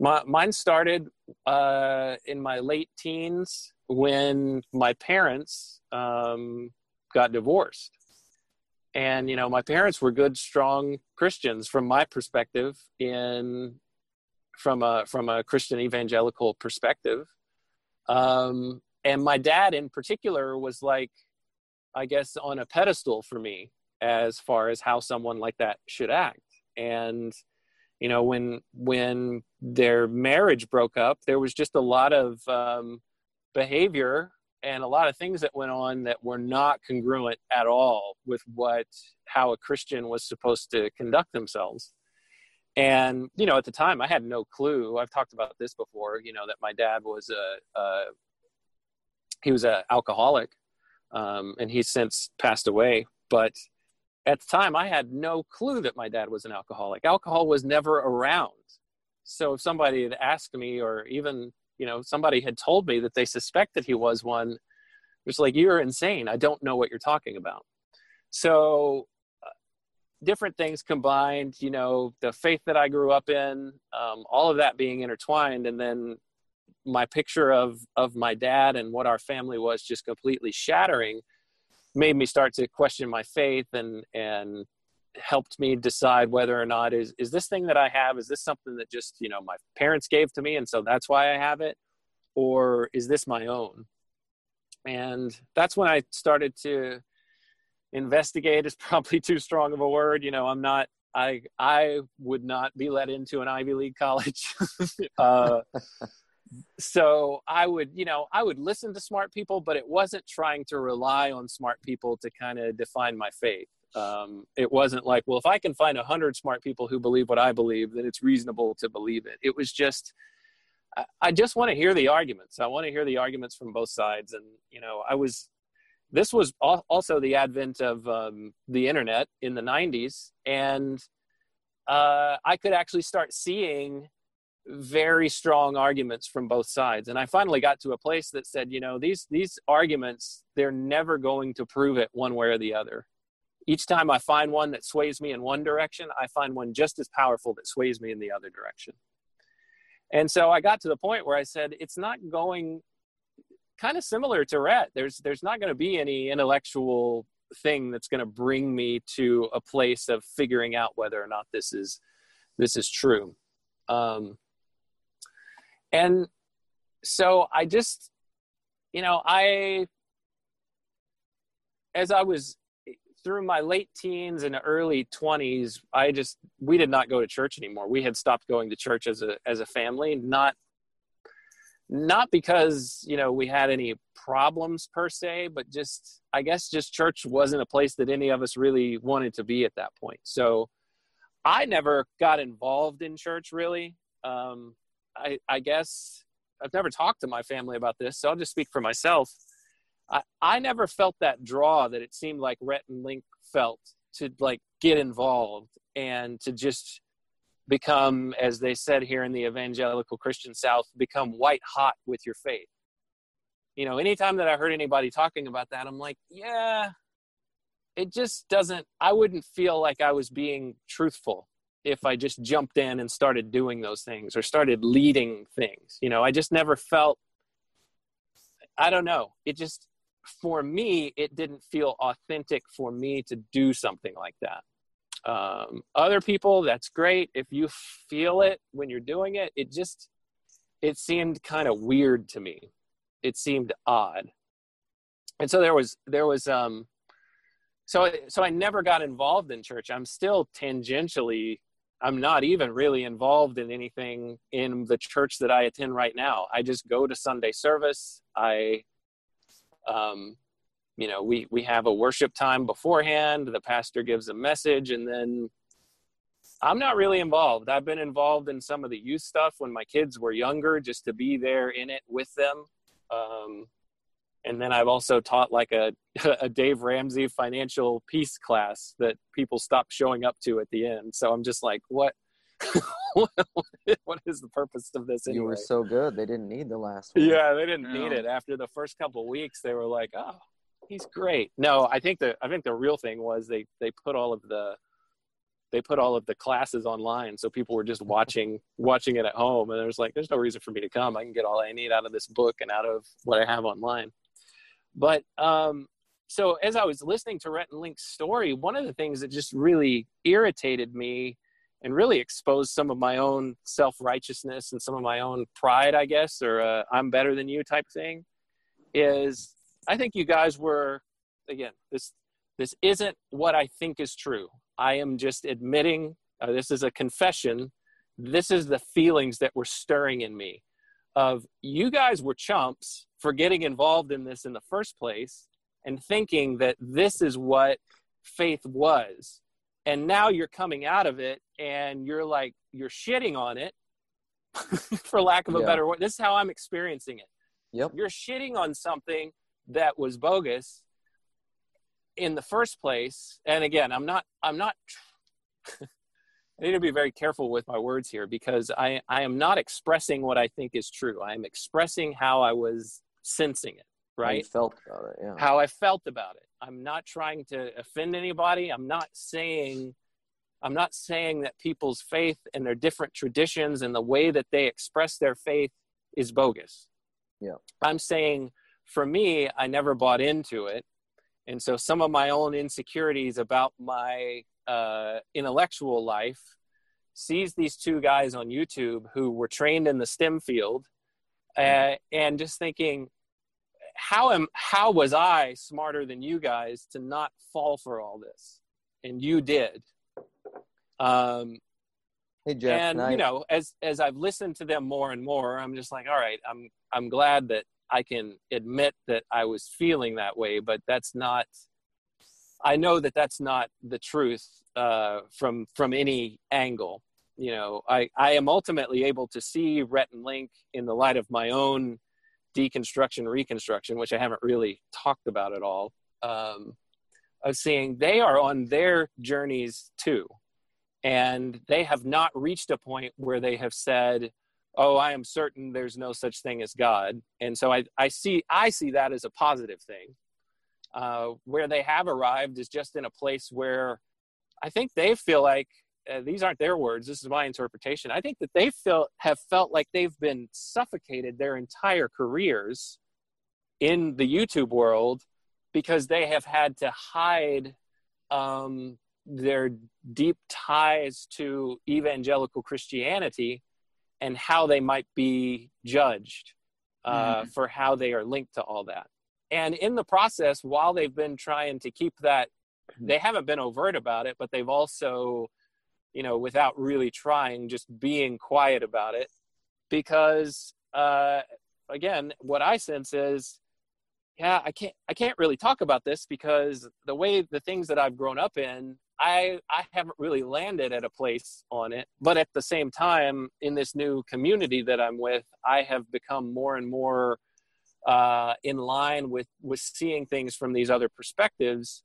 Mine started in my late teens when my parents got divorced. And, my parents were good, strong Christians from my perspective, from a Christian evangelical perspective. And my dad in particular was like, I guess, on a pedestal for me as far as how someone like that should act. And, you know, when their marriage broke up, there was just a lot of behavior and a lot of things that went on that were not congruent at all with how a Christian was supposed to conduct themselves. And, you know, at the time I had no clue. I've talked about this before, you know, that my dad was an alcoholic, and he's since passed away. But at the time I had no clue that my dad was an alcoholic. Alcohol was never around. So if somebody had asked me, or even, you know, somebody had told me that they suspected he was one, it's like, you're insane. I don't know what you're talking about. So different things combined, you know, the faith that I grew up in, all of that being intertwined. And then my picture of my dad and what our family was just completely shattering made me start to question my faith, and helped me decide whether or not is this thing that I have, is this something that just, you know, my parents gave to me, and so that's why I have it, or is this my own? And that's when I started to investigate, is probably too strong of a word. You know, I would not be let into an Ivy League college. So I would listen to smart people, but it wasn't trying to rely on smart people to kind of define my faith. It wasn't like, well, if I can find 100 smart people who believe what I believe, then it's reasonable to believe it. It was just, I just want to hear the arguments. I want to hear the arguments from both sides. And, you know, this was also the advent of the internet in the 90s. And I could actually start seeing very strong arguments from both sides. And I finally got to a place that said, you know, these arguments, they're never going to prove it one way or the other. Each time I find one that sways me in one direction, I find one just as powerful that sways me in the other direction. And so I got to the point where I said, it's not going, kind of similar to Rhett, there's not going to be any intellectual thing that's going to bring me to a place of figuring out whether or not this is true. And so I just, you know, as I was through my late teens and early 20s, we did not go to church anymore. We had stopped going to church as a family, not because, you know, we had any problems per se, but just, I guess, just church wasn't a place that any of us really wanted to be at that point. So I never got involved in church really. I guess I've never talked to my family about this, so I'll just speak for myself. I never felt that draw that it seemed like Rhett and Link felt to, like, get involved and to just become, as they said here in the evangelical Christian South, become white hot with your faith. You know, anytime that I heard anybody talking about that, I'm like, yeah, it just doesn't, I wouldn't feel like I was being truthful if I just jumped in and started doing those things or started leading things. You know, I just never felt, I don't know. It just, for me, it didn't feel authentic for me to do something like that. Other people, that's great. If you feel it when you're doing it, it seemed kind of weird to me. It seemed odd. And so so I never got involved in church. I'm still tangentially, I'm not even really involved in anything in the church that I attend right now. I just go to Sunday service. You know, we have a worship time beforehand. The pastor gives a message, and then I'm not really involved. I've been involved in some of the youth stuff when my kids were younger, just to be there in it with them. And then I've also taught like a Dave Ramsey financial peace class that people stop showing up to at the end. So I'm just like, what? What is the purpose of this anyway? You were so good. They didn't need the last one. Yeah, they didn't need it. After the first couple of weeks, they were like, oh, he's great. No, I think the real thing was they put all of the classes online, so people were just watching it at home, and it was like, there's no reason for me to come. I can get all I need out of this book and out of what I have online. But so as I was listening to Rhett and Link's story, one of the things that just really irritated me and really exposed some of my own self-righteousness and some of my own pride, I guess, or I'm better than you type thing, is I think you guys were, again, this isn't what I think is true. I am just admitting, this is a confession. This is the feelings that were stirring in me of you guys were chumps for getting involved in this in the first place and thinking that this is what faith was. And now you're coming out of it and you're like, you're shitting on it for lack of a better word. This is how I'm experiencing it. Yep. You're shitting on something that was bogus in the first place. And again, I'm not, I need to be very careful with my words here because I am not expressing what I think is true. I am expressing how I was sensing it, right? How I felt about it, yeah. How I felt about it. I'm not trying to offend anybody. I'm not saying that people's faith and their different traditions and the way that they express their faith is bogus. Yeah. I'm saying for me, I never bought into it. And so some of my own insecurities about my intellectual life sees these two guys on YouTube who were trained in the STEM field and just thinking, how was I smarter than you guys to not fall for all this? And you did. Hey, Jeff, and nice. You know, as I've listened to them more and more, I'm just like, all right, I'm glad that I can admit that I was feeling that way, but I know that that's not the truth from any angle. You know, I am ultimately able to see Rhett and Link in the light of my own deconstruction, reconstruction, which I haven't really talked about at all, of seeing they are on their journeys too. And they have not reached a point where they have said, oh, I am certain there's no such thing as God. And so I see that as a positive thing. Where they have arrived is just in a place where I think they feel like, these aren't their words, this is my interpretation, I think that they have felt like they've been suffocated their entire careers in the YouTube world because they have had to hide their deep ties to evangelical Christianity and how they might be judged for how they are linked to all that. And in the process, while they've been trying to keep that, they haven't been overt about it, but they've also, you know, without really trying, just being quiet about it. Because, again, what I sense is, I can't really talk about this because the things that I've grown up in, I haven't really landed at a place on it. But at the same time, in this new community that I'm with, I have become more and more in line with seeing things from these other perspectives.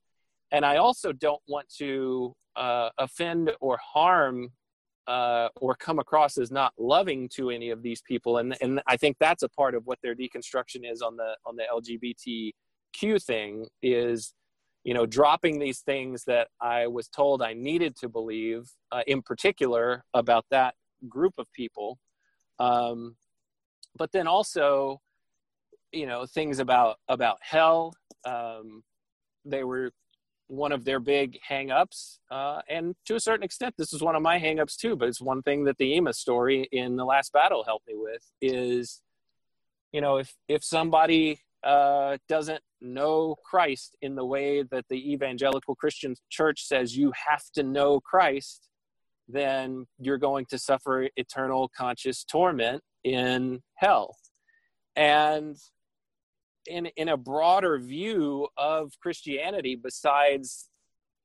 And I also don't want to offend or harm or come across as not loving to any of these people. And I think that's a part of what their deconstruction is on the LGBTQ thing is, you know, dropping these things that I was told I needed to believe, in particular about that group of people. But then also, you know, things about hell. They were one of their big hang-ups. And to a certain extent, this is one of my hang-ups too, but it's one thing that the Ema story in The Last Battle helped me with is, you know, if somebody doesn't know Christ in the way that the evangelical Christian church says you have to know Christ, then you're going to suffer eternal conscious torment in hell. And in a broader view of Christianity, besides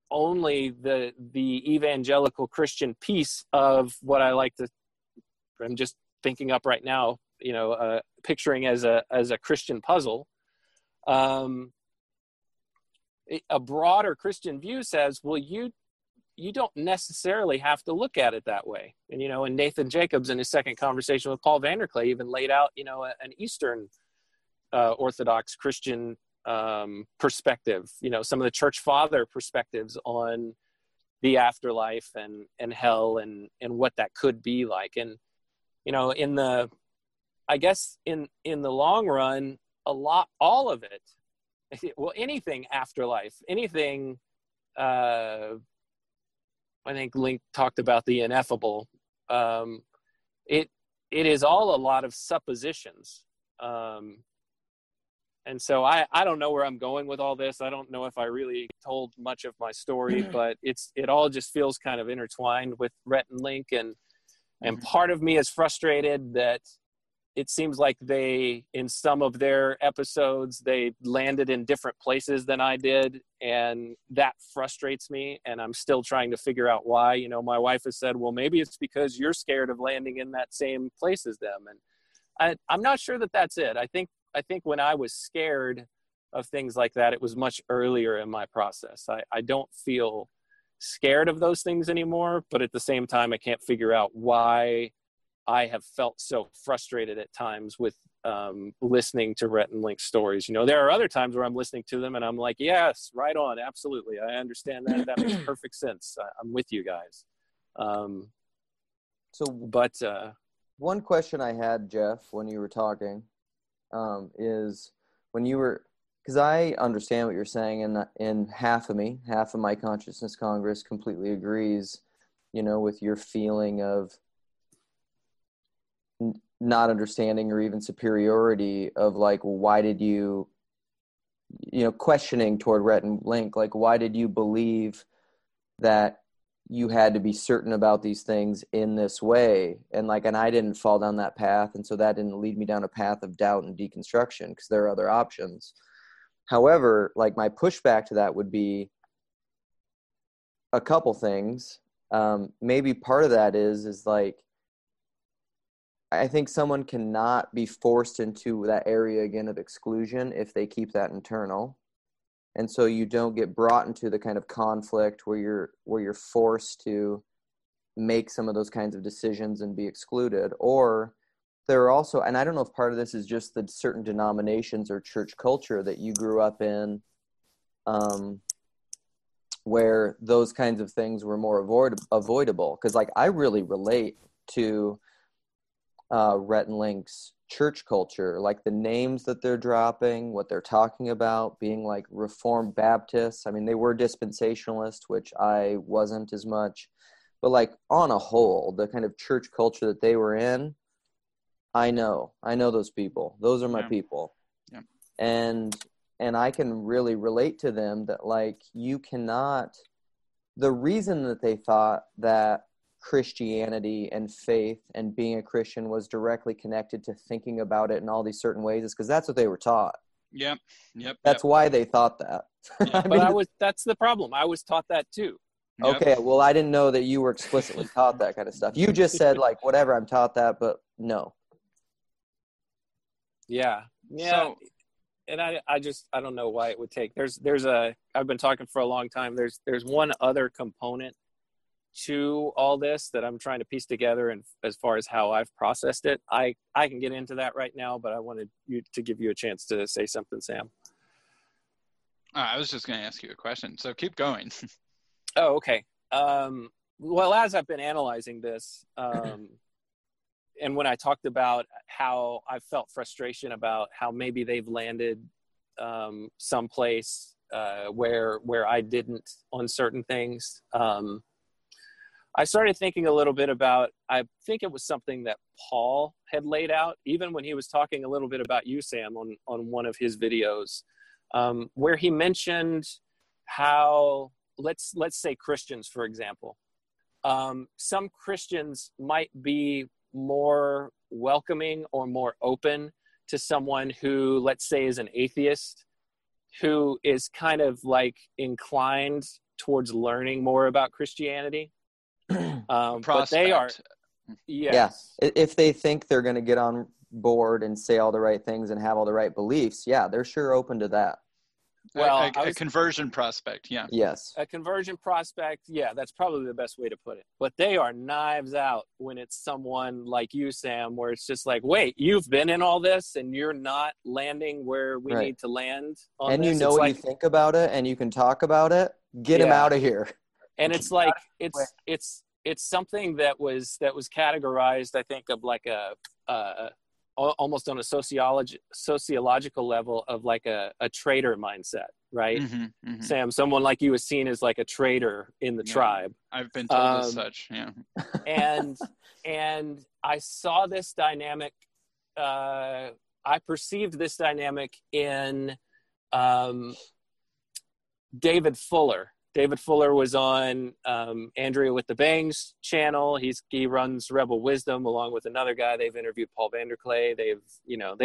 only the evangelical Christian piece of what I like to, I'm just thinking up right now, you know, picturing as a Christian puzzle, a broader Christian view says, well, you don't necessarily have to look at it that way. And, you know, and Nathan Jacobs in his second conversation with Paul Vanderklay even laid out, you know, an Eastern Orthodox Christian perspective, you know, some of the church father perspectives on the afterlife and hell and what that could be like. And, you know, in the long run, all of it, well, anything afterlife, anything I think Link talked about the ineffable. It is all a lot of suppositions. And so I don't know where I'm going with all this. I don't know if I really told much of my story, but it all just feels kind of intertwined with Rhett and Link. And part of me is frustrated that it seems like they, in some of their episodes, they landed in different places than I did. And that frustrates me. And I'm still trying to figure out why. You know, my wife has said, well, maybe it's because you're scared of landing in that same place as them. And I'm not sure that that's it. I think when I was scared of things like that, it was much earlier in my process. I don't feel scared of those things anymore, but at the same time, I can't figure out why I have felt so frustrated at times with listening to Rhett and Link's stories. You know, there are other times where I'm listening to them and I'm like, yes, right on. Absolutely. I understand that. That makes perfect sense. I'm with you guys. One question I had, Jeff, when you were talking, is when you were, because I understand what you're saying, and in half of my consciousness Congress completely agrees, you know, with your feeling of not understanding or even superiority of like, why did you, you know, questioning toward Rhett and Link, like, why did you believe that you had to be certain about these things in this way? And like, and I didn't fall down that path. And so that didn't lead me down a path of doubt and deconstruction, because there are other options. However, like my pushback to that would be a couple things. Maybe part of that is like, I think someone cannot be forced into that area again of exclusion if they keep that internal. And so you don't get brought into the kind of conflict where you're forced to make some of those kinds of decisions and be excluded. Or there are also, and I don't know if part of this is just the certain denominations or church culture that you grew up in, where those kinds of things were more avoidable. Because like I really relate to Rhett and Link's church culture, like the names that they're dropping, what they're talking about, being like Reformed Baptists. I mean, they were dispensationalist, which I wasn't as much, but like on a whole, the kind of church culture that they were in, I know those people. Those are my people. Yeah. And I can really relate to them that like you cannot, the reason that they thought that Christianity and faith and being a Christian was directly connected to thinking about it in all these certain ways is because that's what they were taught. Yep. That's why they thought that. Yeah, that's the problem. I was taught that too. Yep. Okay. Well, I didn't know that you were explicitly taught that kind of stuff. You just said like, whatever, I'm taught that, but no. Yeah. So, and I don't know why it would take, I've been talking for a long time. There's one other component to all this that I'm trying to piece together, and as far as how I've processed it, I can get into that right now, but I wanted to give you a chance to say something, Sam. I was just going to ask you a question, so keep going. Oh, okay. Well, as I've been analyzing this, and when I talked about how I felt frustration about how maybe they've landed someplace where I didn't on certain things, I started thinking a little bit about, I think it was something that Paul had laid out, even when he was talking a little bit about you, Sam, on one of his videos, where he mentioned how, let's say Christians, for example, some Christians might be more welcoming or more open to someone who, let's say, is an atheist, who is kind of like inclined towards learning more about Christianity. But they are, yes. Yeah. If they think they're going to get on board and say all the right things and have all the right beliefs, yeah, they're sure open to that. Well, a conversion prospect, yeah. Yes. A conversion prospect, yeah, that's probably the best way to put it. But they are knives out when it's someone like you, Sam, where it's just like, wait, you've been in all this and you're not landing where we need to land on and this. And you know what, like, you think about it and you can talk about it, get him out of here. And it's like, it's something that was categorized, I think, of like a almost on a sociological level of like a traitor mindset, right? Mm-hmm, mm-hmm. Sam, someone like you is seen as like a traitor in the tribe. I've been told as such. Yeah. and I saw this dynamic. I perceived this dynamic in David Fuller. David Fuller was on Andrea with the Bangs channel. He runs Rebel Wisdom along with another guy. They've interviewed Paul Vanderklay. They've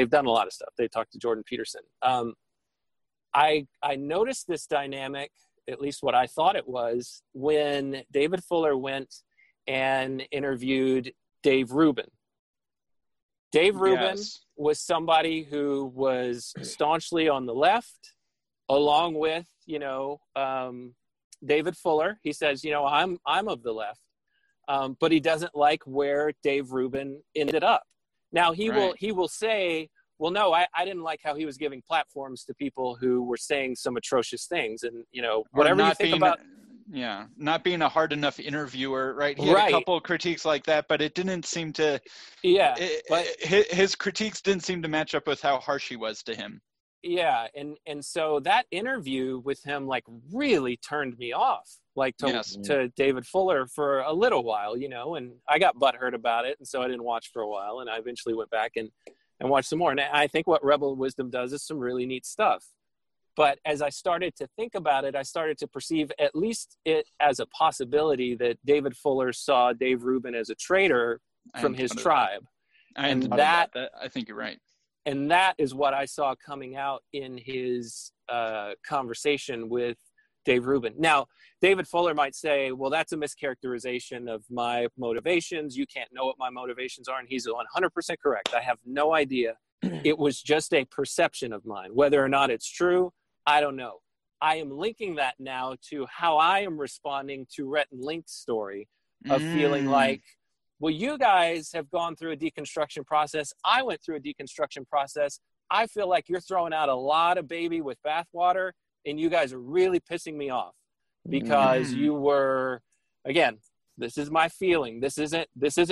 done a lot of stuff. They talked to Jordan Peterson. I noticed this dynamic, at least what I thought it was, when David Fuller went and interviewed Dave Rubin. Dave Rubin was somebody who was staunchly on the left, along with, David Fuller. He says, I'm of the left, but he doesn't like where Dave Rubin ended up. Now he will say, well, no, I didn't like how he was giving platforms to people who were saying some atrocious things, and whatever you think about. Yeah, not being a hard enough interviewer, right? He had a couple of critiques like that, but it didn't seem to. Yeah, his critiques didn't seem to match up with how harsh he was to him. Yeah, and so that interview with him like really turned me off, like to David Fuller for a little while, and I got butthurt about it, and so I didn't watch for a while, and I eventually went back and watched some more. And I think what Rebel Wisdom does is some really neat stuff. But as I started to think about it, I started to perceive at least it as a possibility that David Fuller saw Dave Rubin as a traitor from his tribe. I think you're right. And that is what I saw coming out in his conversation with Dave Rubin. Now, David Fuller might say, well, that's a mischaracterization of my motivations. You can't know what my motivations are. And he's 100% correct. I have no idea. It was just a perception of mine. Whether or not it's true, I don't know. I am linking that now to how I am responding to Rhett and Link's story of feeling like, well, you guys have gone through a deconstruction process. I went through a deconstruction process. I feel like you're throwing out a lot of baby with bathwater, and you guys are really pissing me off because you were, again, this is my feeling. This isn't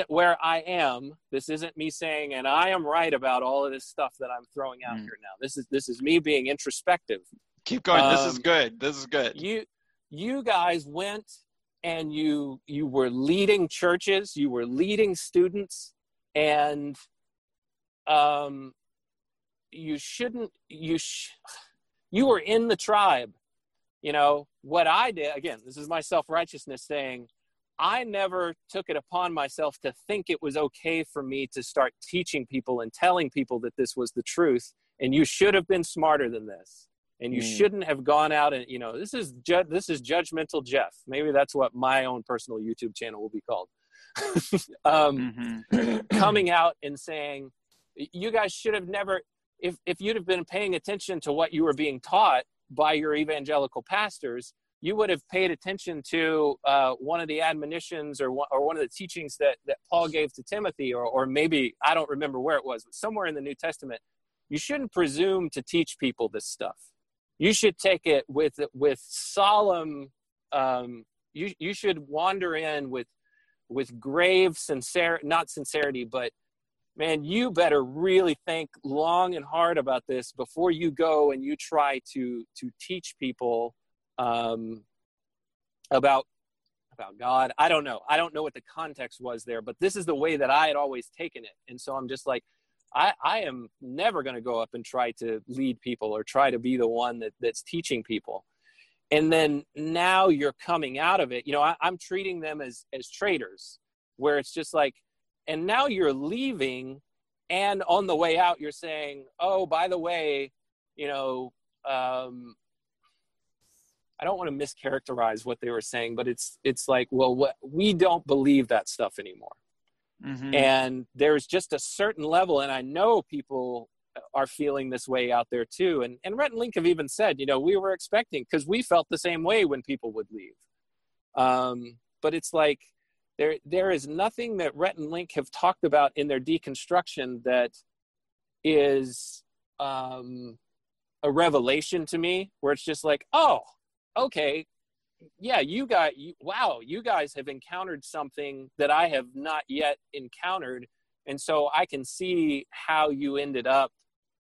where I am. This isn't me saying, and I am right about all of this stuff that I'm throwing out here now. This is me being introspective. Keep going. This is good. You guys went and you were leading churches, you were leading students, and you were in the tribe. What I did, again, this is my self-righteousness saying, I never took it upon myself to think it was okay for me to start teaching people and telling people that this was the truth, and you should have been smarter than this. And you shouldn't have gone out and, this is judgmental Jeff. Maybe that's what my own personal YouTube channel will be called. Coming out and saying, you guys should have never, if you'd have been paying attention to what you were being taught by your evangelical pastors, you would have paid attention to one of the admonitions or one of the teachings that Paul gave to Timothy, or maybe, I don't remember where it was, but somewhere in the New Testament. You shouldn't presume to teach people this stuff. You should take it with solemn. You should wander in with grave sincerity, not sincerity, but man, you better really think long and hard about this before you go and you try to teach people about God. I don't know. I don't know what the context was there, but this is the way that I had always taken it, and so I'm just like, I am never going to go up and try to lead people or try to be the one that's teaching people. And then now you're coming out of it. I'm treating them as traitors, where it's just like, and now you're leaving, and on the way out, you're saying, oh, by the way, I don't want to mischaracterize what they were saying, but it's like, well, we don't believe that stuff anymore. Mm-hmm. And there's just a certain level, and I know people are feeling this way out there too. And Rhett and Link have even said, we were expecting, because we felt the same way when people would leave. But it's like there is nothing that Rhett and Link have talked about in their deconstruction that is a revelation to me, where it's just like, oh, okay. Yeah, you guys have encountered something that I have not yet encountered, And so I can see how you ended up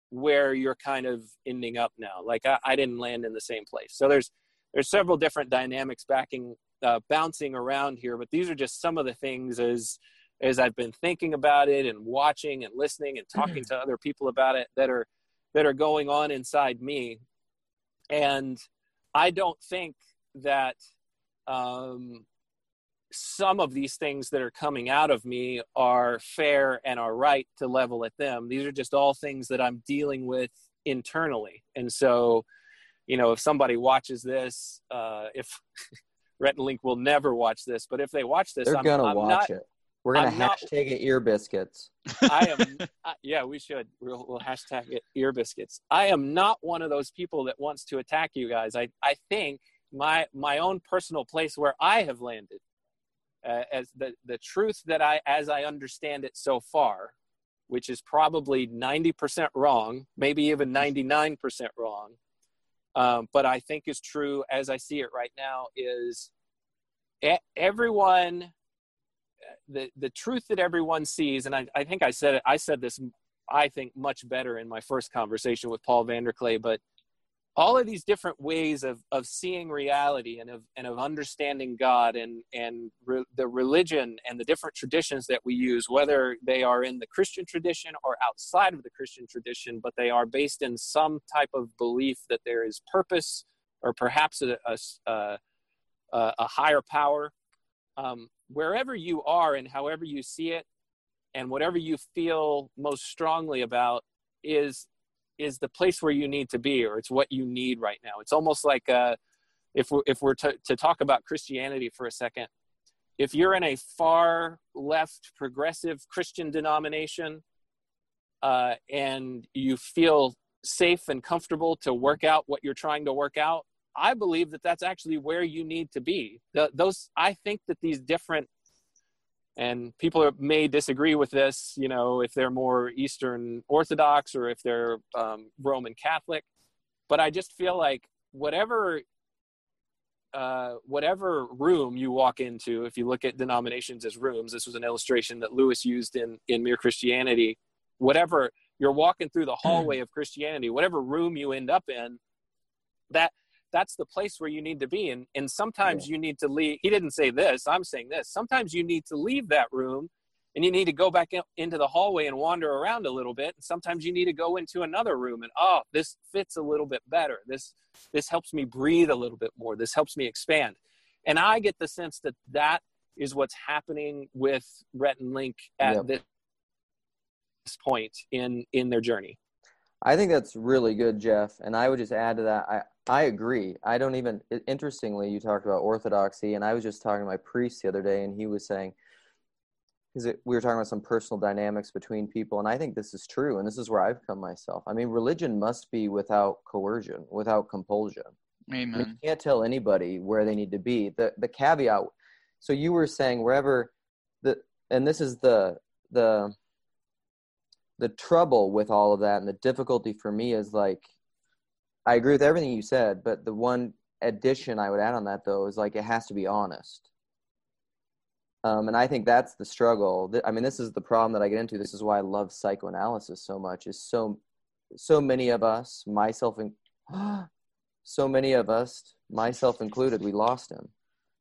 where you're kind of ending up now. Like I didn't land in the same place. So there's several different dynamics bouncing around here, but these are just some of the things as I've been thinking about it and watching and listening and talking to other people about it that are going on inside me. And I don't think that some of these things that are coming out of me are fair and are right to level at them. These are just all things that I'm dealing with internally. And so, you know, if somebody watches this, if Rhett and Link will never watch this, but if they watch this, I'm gonna watch it. We're gonna hashtag it ear biscuits. Yeah, we should. We'll hashtag it ear biscuits. I am not one of those people that wants to attack you guys. I think my own personal place where I have landed as the truth that as I understand it so far, which is probably 90% wrong, maybe even 99% wrong, but I think is true as I see it right now, is everyone. The truth that everyone sees, and I think I said this, I think, much better in my first conversation with Paul Vanderklay, but all of these different ways of seeing reality and of understanding God and the religion and the different traditions that we use, whether they are in the Christian tradition or outside of the Christian tradition, but they are based in some type of belief that there is purpose or perhaps a higher power. Wherever you are and however you see it and whatever you feel most strongly about is the place where you need to be, or it's what you need right now. It's almost like if we're to talk about Christianity for a second, if you're in a far left progressive Christian denomination and you feel safe and comfortable to work out what you're trying to work out, I believe that that's actually where you need to be. I think that these different, and people may disagree with this, you know, if they're more Eastern Orthodox or if they're Roman Catholic, but I just feel like whatever room you walk into, if you look at denominations as rooms, this was an illustration that Lewis used in Mere Christianity, whatever, you're walking through the hallway of Christianity, whatever room you end up in, that's the place where you need to be. And sometimes you need to leave. He didn't say this, I'm saying this. Sometimes you need to leave that room and you need to go back into the hallway and wander around a little bit. And sometimes you need to go into another room and, oh, this fits a little bit better. This helps me breathe a little bit more. This helps me expand. And I get the sense that that is what's happening with Rhett and Link at this point in their journey. I think that's really good, Jeff. And I would just add to that, I agree. Interestingly, you talked about orthodoxy, and I was just talking to my priest the other day, and he was saying, we were talking about some personal dynamics between people, and I think this is true, and this is where I've come myself. I mean, religion must be without coercion, without compulsion. Amen. I mean, you can't tell anybody where they need to be. The caveat, so you were saying wherever, and this is the trouble with all of that, and the difficulty for me is like, I agree with everything you said, but the one addition I would add on that though is like, it has to be honest. And I think that's the struggle. I mean, this is the problem that I get into. This is why I love psychoanalysis so much, is so many of us, myself included, we lost him.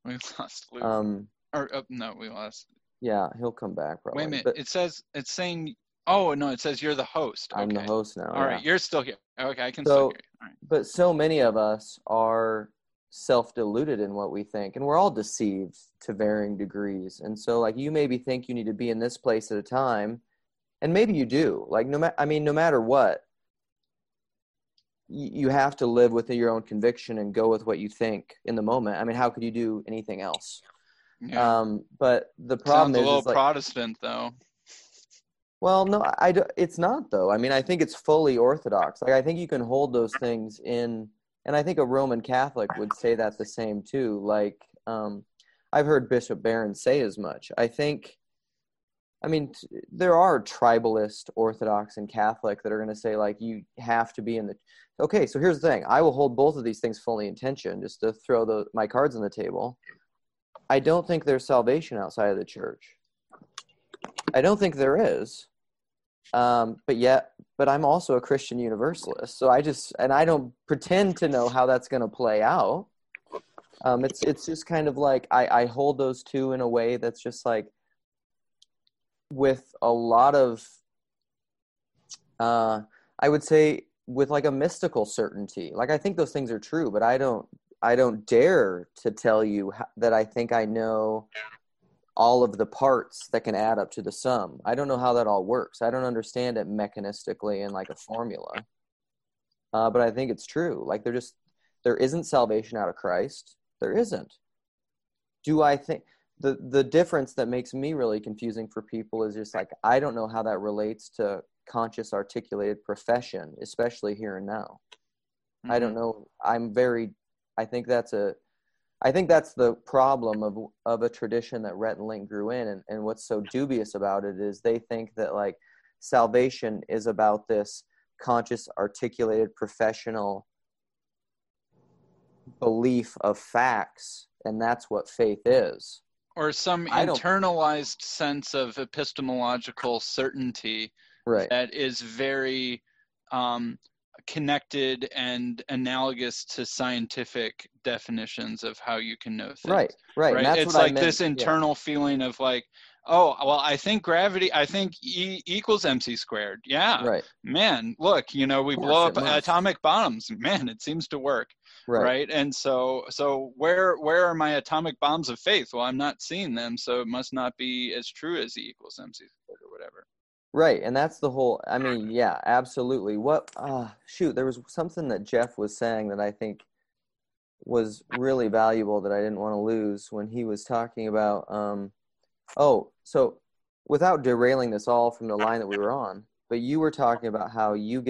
We lost Luke. We lost. Yeah. He'll come back probably. Wait a minute. But, it's saying, oh, no, it says you're the host. Okay. I'm the host now. All right, yeah. You're still here. Okay, I can still hear you. All right. But so many of us are self-deluded in what we think, and we're all deceived to varying degrees. And so, like, you maybe think you need to be in this place at a time, and maybe you do. Like, no matter what, you have to live within your own conviction and go with what you think in the moment. I mean, how could you do anything else? Yeah. But the problem is a little Protestant, though. Well, no, it's not, though. I mean, I think it's fully orthodox. Like, I think you can hold those things in, and I think a Roman Catholic would say that the same, too. Like, I've heard Bishop Barron say as much. I think, I mean, there are tribalist Orthodox and Catholic that are going to say, like, you have to be in the, okay, so here's the thing. I will hold both of these things fully in tension, just to throw my cards on the table. I don't think there's salvation outside of the church. I don't think there is. But I'm also a Christian universalist. So I don't pretend to know how that's going to play out. It's just kind of like, I hold those two in a way that's just like, with a lot of, I would say with like a mystical certainty. Like, I think those things are true, but I don't dare to tell you that I think I know all of the parts that can add up to the sum. I don't know how that all works. I don't understand it mechanistically in like a formula. But I think it's true. Like, there isn't salvation out of Christ. There isn't. Do I think the difference that makes me really confusing for people is just like, I don't know how that relates to conscious articulated profession, especially here and now. Mm-hmm. I don't know. I think that's the problem of a tradition that Rhett and Link grew in. And what's so dubious about it is they think that like salvation is about this conscious, articulated, professional belief of facts. And that's what faith is. Or some internalized sense of epistemological certainty, right, that is very connected and analogous to scientific definitions of how you can know things. Right. And that's it's what like I meant. This internal feeling of like, oh, well, I think gravity, I think E equals MC squared. Yeah. Right. Man, look, we blow up atomic bombs. Man, it seems to work. Right. And so where are my atomic bombs of faith? Well, I'm not seeing them, so it must not be as true as E equals MC squared or whatever. Right. And that's the whole, yeah, absolutely. What, there was something that Jeff was saying that I think was really valuable that I didn't want to lose when he was talking about, so without derailing this all from the line that we were on, but you were talking about how you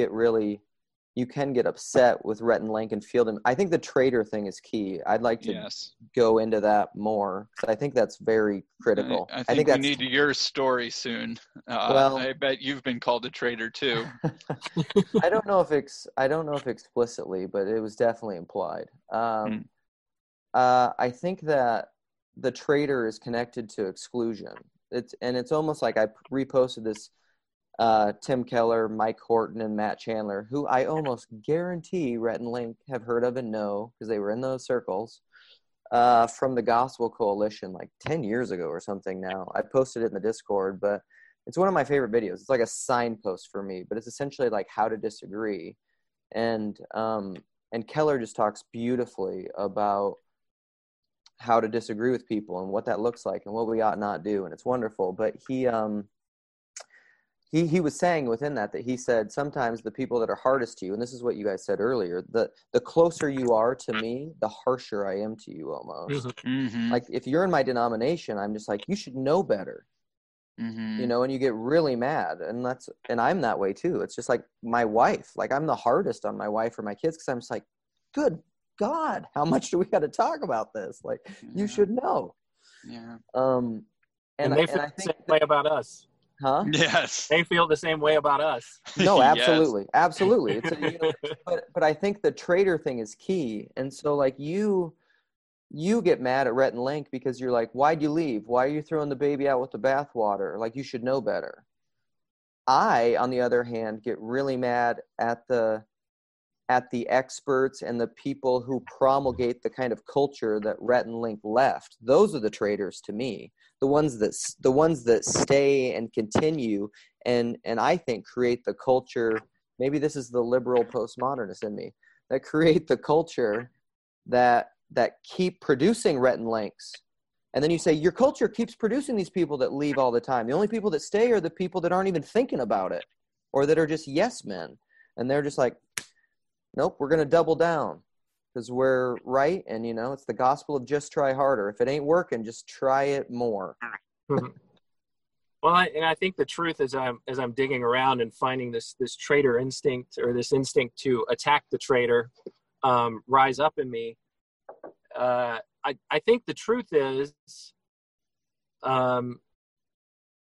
can get upset with Rhett and Link and Field. And I think the traitor thing is key. I'd like to go into that more, because I think that's very critical. I think we need your story soon. I bet you've been called a traitor too. I don't know if explicitly, but it was definitely implied. I think that the traitor is connected to exclusion. It's almost like I reposted this Tim Keller, Mike Horton, and Matt Chandler, who I almost guarantee Rhett and Link have heard of and know, because they were in those circles, from the Gospel Coalition like 10 years ago or something now. I posted it in the Discord, but it's one of my favorite videos. It's like a signpost for me, but it's essentially like how to disagree. And Keller just talks beautifully about how to disagree with people and what that looks like and what we ought not do. And it's wonderful. But He was saying within that he said, sometimes the people that are hardest to you, and this is what you guys said earlier, the closer you are to me, the harsher I am to you almost. Mm-hmm. Like, if you're in my denomination, I'm just like, you should know better. Mm-hmm. And you get really mad. And I'm that way too. It's just like my wife. Like, I'm the hardest on my wife or my kids, because I'm just like, good God, how much do we got to talk about this? Like, you should know. Yeah. And they feel the same way about us. Huh? Yes. They feel the same way about us. No, absolutely. Yes. Absolutely. It's but I think the traitor thing is key. And so like you get mad at Rhett and Link because you're like, why'd you leave? Why are you throwing the baby out with the bathwater? Like, you should know better. I, on the other hand, get really mad at the experts and the people who promulgate the kind of culture that Rhett and Link left. Those are the traitors to me. The ones that stay and continue and I think create the culture. Maybe this is the liberal postmodernist in me that create the culture that keep producing Rhett and Links. And then you say your culture keeps producing these people that leave all the time. The only people that stay are the people that aren't even thinking about it, or that are just yes men, and they're just like, nope, we're going to double down because we're right. And, it's the gospel of just try harder. If it ain't working, just try it more. Well, I think the truth is, as I'm digging around and finding this traitor instinct, or this instinct to attack the traitor, rise up in me. I think the truth is,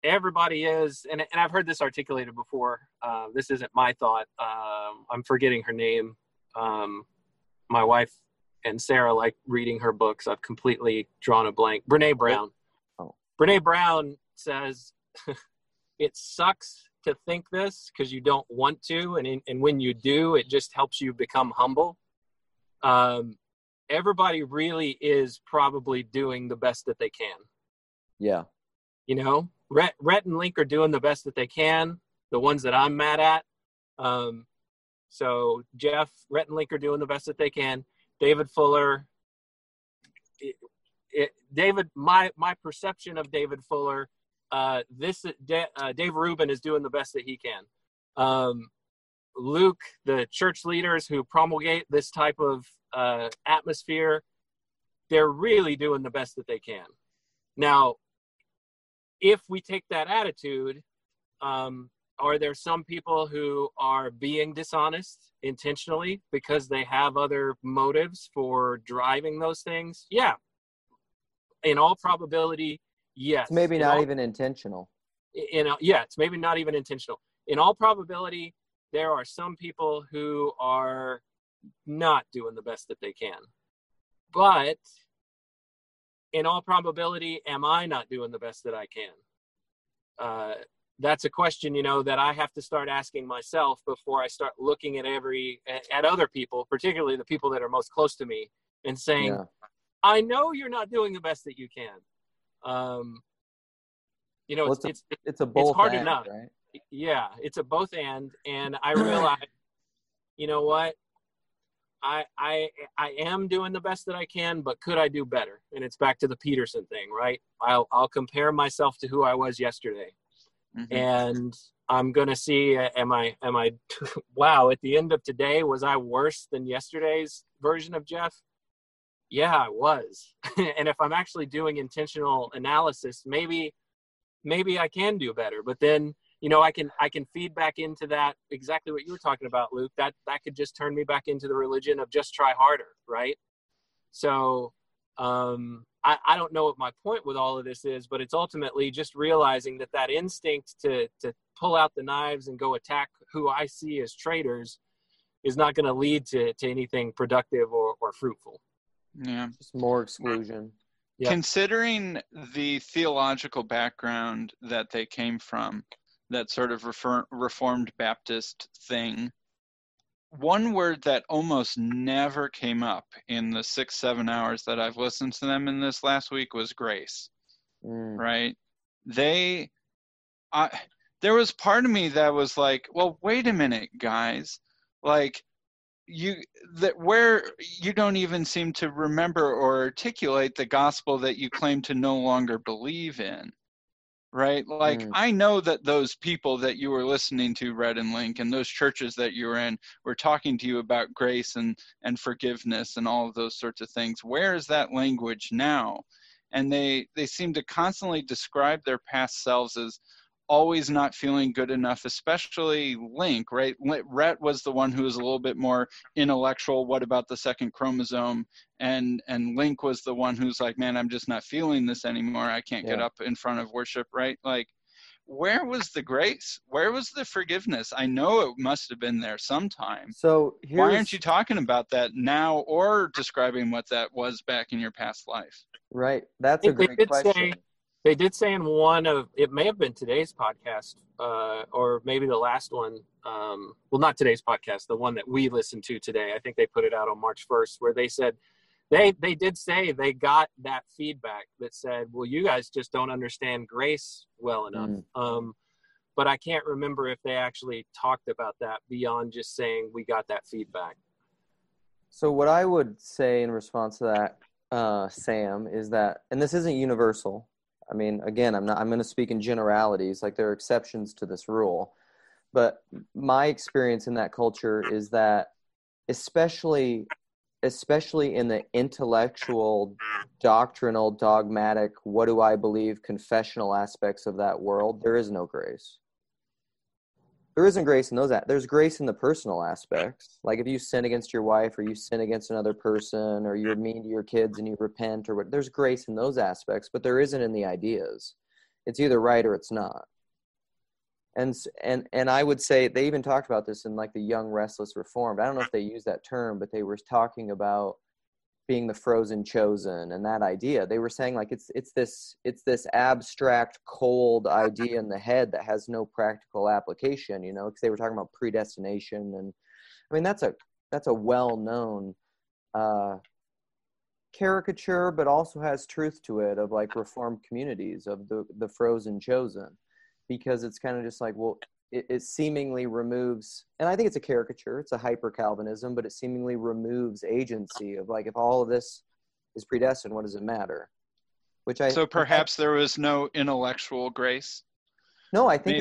everybody is, and I've heard this articulated before. This isn't my thought. I'm forgetting her name. My wife and Sarah like reading her books. I've completely drawn a blank. Brené Brown. Oh. Brené Brown says, it sucks to think this because you don't want to. And when you do, it just helps you become humble. Everybody really is probably doing the best that they can. Yeah. You know, Rhett and Link are doing the best that they can. The ones that I'm mad at. So Jeff, Rhett and Link are doing the best that they can. David Fuller. My perception of David Fuller, Dave Rubin is doing the best that he can. Luke, the church leaders who promulgate this type of atmosphere, they're really doing the best that they can. Now, if we take that attitude, are there some people who are being dishonest intentionally because they have other motives for driving those things? Yeah. In all probability, yes. It's maybe not even intentional. It's maybe not even intentional. In all probability, there are some people who are not doing the best that they can. But in all probability, am I not doing the best that I can? That's a question, that I have to start asking myself before I start looking at other people, particularly the people that are most close to me, and saying, yeah, I know you're not doing the best that you can. It's both hard and, enough. Right? Yeah, it's a both and I realize, you know what, I am doing the best that I can, but could I do better? And it's back to the Peterson thing, right? I'll compare myself to who I was yesterday, mm-hmm. and I'm gonna see, am I? Wow, at the end of today, was I worse than yesterday's version of Jeff? Yeah, I was. And if I'm actually doing intentional analysis, maybe I can do better. But then, I can feed back into that, exactly what you were talking about, Luke. That could just turn me back into the religion of just try harder, right? So I don't know what my point with all of this is, but it's ultimately just realizing that instinct to pull out the knives and go attack who I see as traitors is not going to lead to anything productive or fruitful. Yeah. Just more exclusion. Yeah. Considering the theological background that they came from, that sort of Reformed Baptist thing, one word that almost never came up in the 6-7 hours that I've listened to them in this last week was grace. Mm. Right? There was part of me that was like, well, wait a minute, guys. Like, where you don't even seem to remember or articulate the gospel that you claim to no longer believe in, right? Like, I know that those people that you were listening to, Rhett and Link, and those churches that you were in were talking to you about grace and forgiveness and all of those sorts of things. Where is that language now? And they seem to constantly describe their past selves as always not feeling good enough, especially Link, right? Rhett was the one who was a little bit more intellectual. What about the second chromosome? And Link was the one who's like, man, I'm just not feeling this anymore. I can't get up in front of worship, right? Like, where was the grace? Where was the forgiveness? I know it must have been there sometime. So why aren't you talking about that now or describing what that was back in your past life? Right. That's a great question. They did say in one of, it may have been today's podcast, or maybe the last one. Well, not today's podcast, the one that we listened to today. I think they put it out on March 1st, where they said, they did say they got that feedback that said, well, you guys just don't understand grace well enough. But I can't remember if they actually talked about that beyond just saying we got that feedback. So what I would say in response to that, Sam, is that, and this isn't universal, I mean, again, I'm going to speak in generalities, like there are exceptions to this rule, but my experience in that culture is that especially in the intellectual, doctrinal, dogmatic, what do I believe, confessional aspects of that world, there is no grace. There isn't grace in those. There's grace in the personal aspects. Like if you sin against your wife or you sin against another person or you're mean to your kids and you repent or what, there's grace in those aspects, but there isn't in the ideas. It's either right or it's not. And I would say they even talked about this in like the Young Restless Reformed. I don't know if they use that term, but they were talking about being the frozen chosen and that idea. They were saying like it's this abstract, cold idea in the head that has no practical application, you know, because they were talking about predestination. And I mean, that's a well-known caricature, but also has truth to it, of like Reformed communities, of the frozen chosen, because it's kind of just like, well, it seemingly removes, and I think it's a caricature, it's a hyper-Calvinism, but it seemingly removes agency of like, if all of this is predestined, what does it matter? So perhaps there was no intellectual grace? No, I think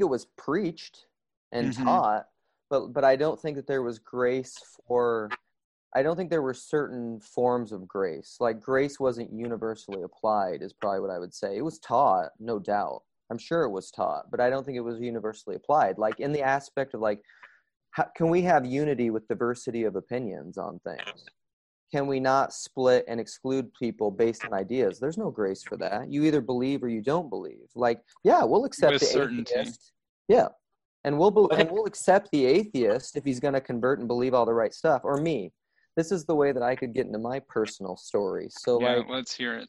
it was preached and taught, but I don't think that there was grace for, I don't think there were certain forms of grace. Like grace wasn't universally applied is probably what I would say. It was taught, no doubt. I'm sure it was taught, but I don't think it was universally applied. Like in the aspect of like, how can we have unity with diversity of opinions on things? Can we not split and exclude people based on ideas? There's no grace for that. You either believe or you don't believe. Like, yeah, we'll accept with the certainty. Atheist. Yeah. And we'll accept the atheist if he's going to convert and believe all the right stuff, or me. This is the way that I could get into my personal story. So yeah, let's hear it.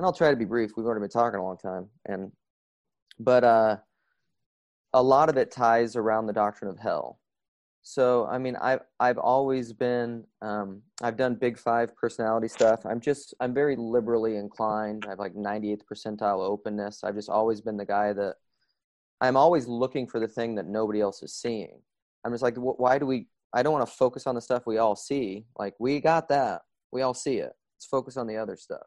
And I'll try to be brief. We've already been talking a long time. But a lot of it ties around the doctrine of hell. So, I mean, I've always been, I've done Big Five personality stuff. I'm very liberally inclined. I have like 98th percentile openness. I've just always been the guy that, I'm always looking for the thing that nobody else is seeing. I'm just like, I don't want to focus on the stuff we all see. Like, we got that. We all see it. Let's focus on the other stuff.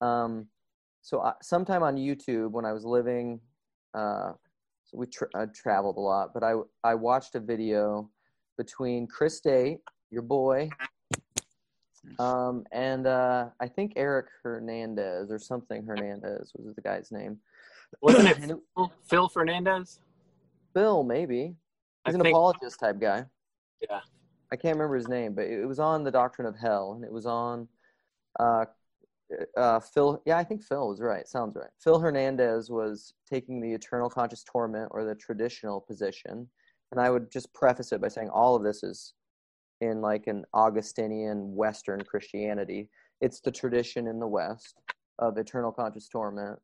So sometime on YouTube when I was living, I traveled a lot, but I watched a video between Chris Date, your boy, and I think Eric Hernandez or something. Hernandez was the guy's name. Wasn't it Phil Fernandez? Phil, maybe. He's an apologist type guy. Yeah. I can't remember his name, but it was on the doctrine of hell, and it was on, Phil, yeah, I think Phil was right. Sounds right. Phil Hernandez was taking the eternal conscious torment, or the traditional position. And I would just preface it by saying all of this is in like an Augustinian Western Christianity. It's the tradition in the West of eternal conscious torment